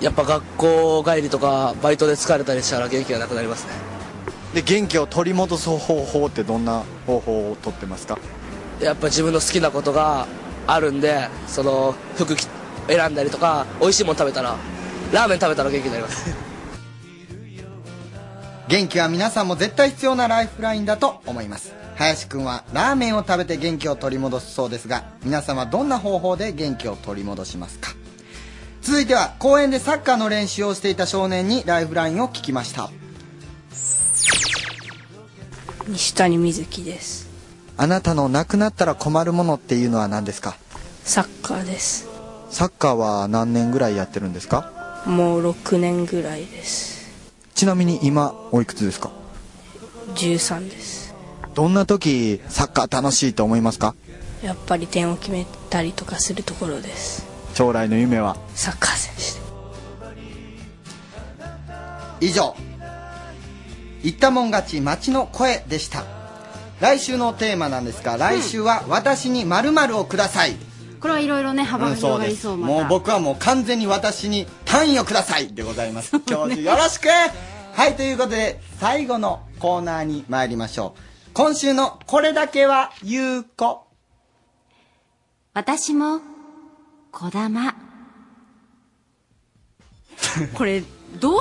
やっぱ学校帰りとかバイトで疲れたりしたら元気がなくなりますね。で元気を取り戻す方法ってどんな方法をとってますか。やっぱ自分の好きなことがあるんで、その服選んだりとか、美味しいもの食べたら、ラーメン食べたら元気になります元気は皆さんも絶対必要なライフラインだと思います。林くんはラーメンを食べて元気を取り戻すそうですが、皆さんはどんな方法で元気を取り戻しますか。続いては公園でサッカーの練習をしていた少年にライフラインを聞きました。西谷瑞希です。あなたのなくなったら困るものっていうのは何ですか。サッカーです。サッカーは何年ぐらいやってるんですか。もう6年ぐらいです。ちなみに今おいくつですか。13です。どんな時サッカー楽しいと思いますか。やっぱり点を決めたりとかするところです。将来の夢はサッカー選手。以上、言ったもん勝ち街の声でした。来週のテーマなんですが、来週は私に〇〇をください。これはいろいろね、幅が広がりそう。またもう僕はもう完全に私に単位をくださいでございます、ね、教授よろしく。はい、ということで最後のコーナーに参りましょう。今週のこれだけはゆうこ。私もこだまこれどうい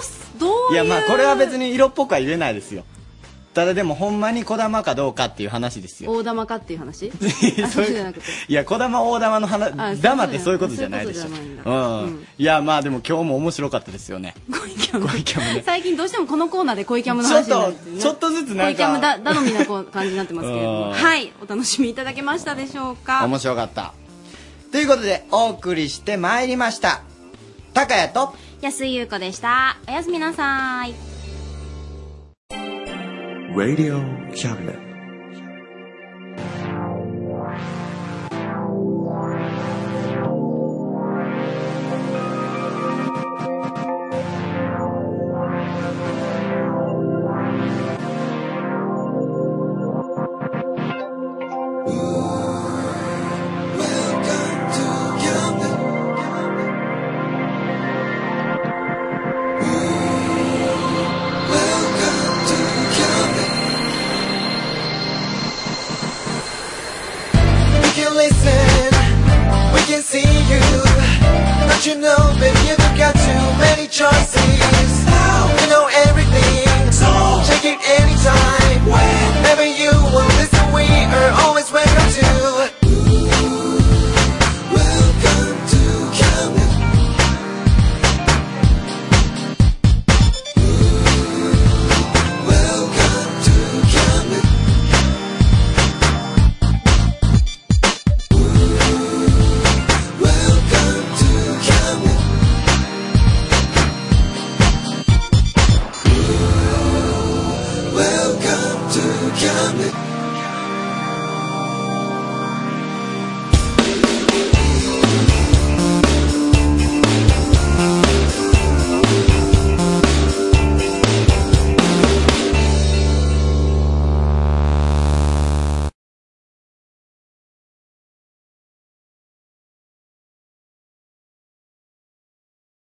ういやまあこれは別に色っぽくは入れないですよ。ただでもほんまに小玉かどうかっていう話ですよ。大玉かっていう話そうじゃなくて、いや小玉大玉の話、玉ってそういうことじゃないでしょ。うん。いやまあでも今日も面白かったですよね。恋キャムね。最近どうしてもこのコーナーで恋キャムの話になるっていうね。ちょっとずつなんか恋キャム頼みな感じになってますけれども、はい、お楽しみいただけましたでしょうか。面白かった。ということでお送りしてまいりました。高谷と安井優子でした。おやすみなさい。Radio Cabinet. You know, baby, you got to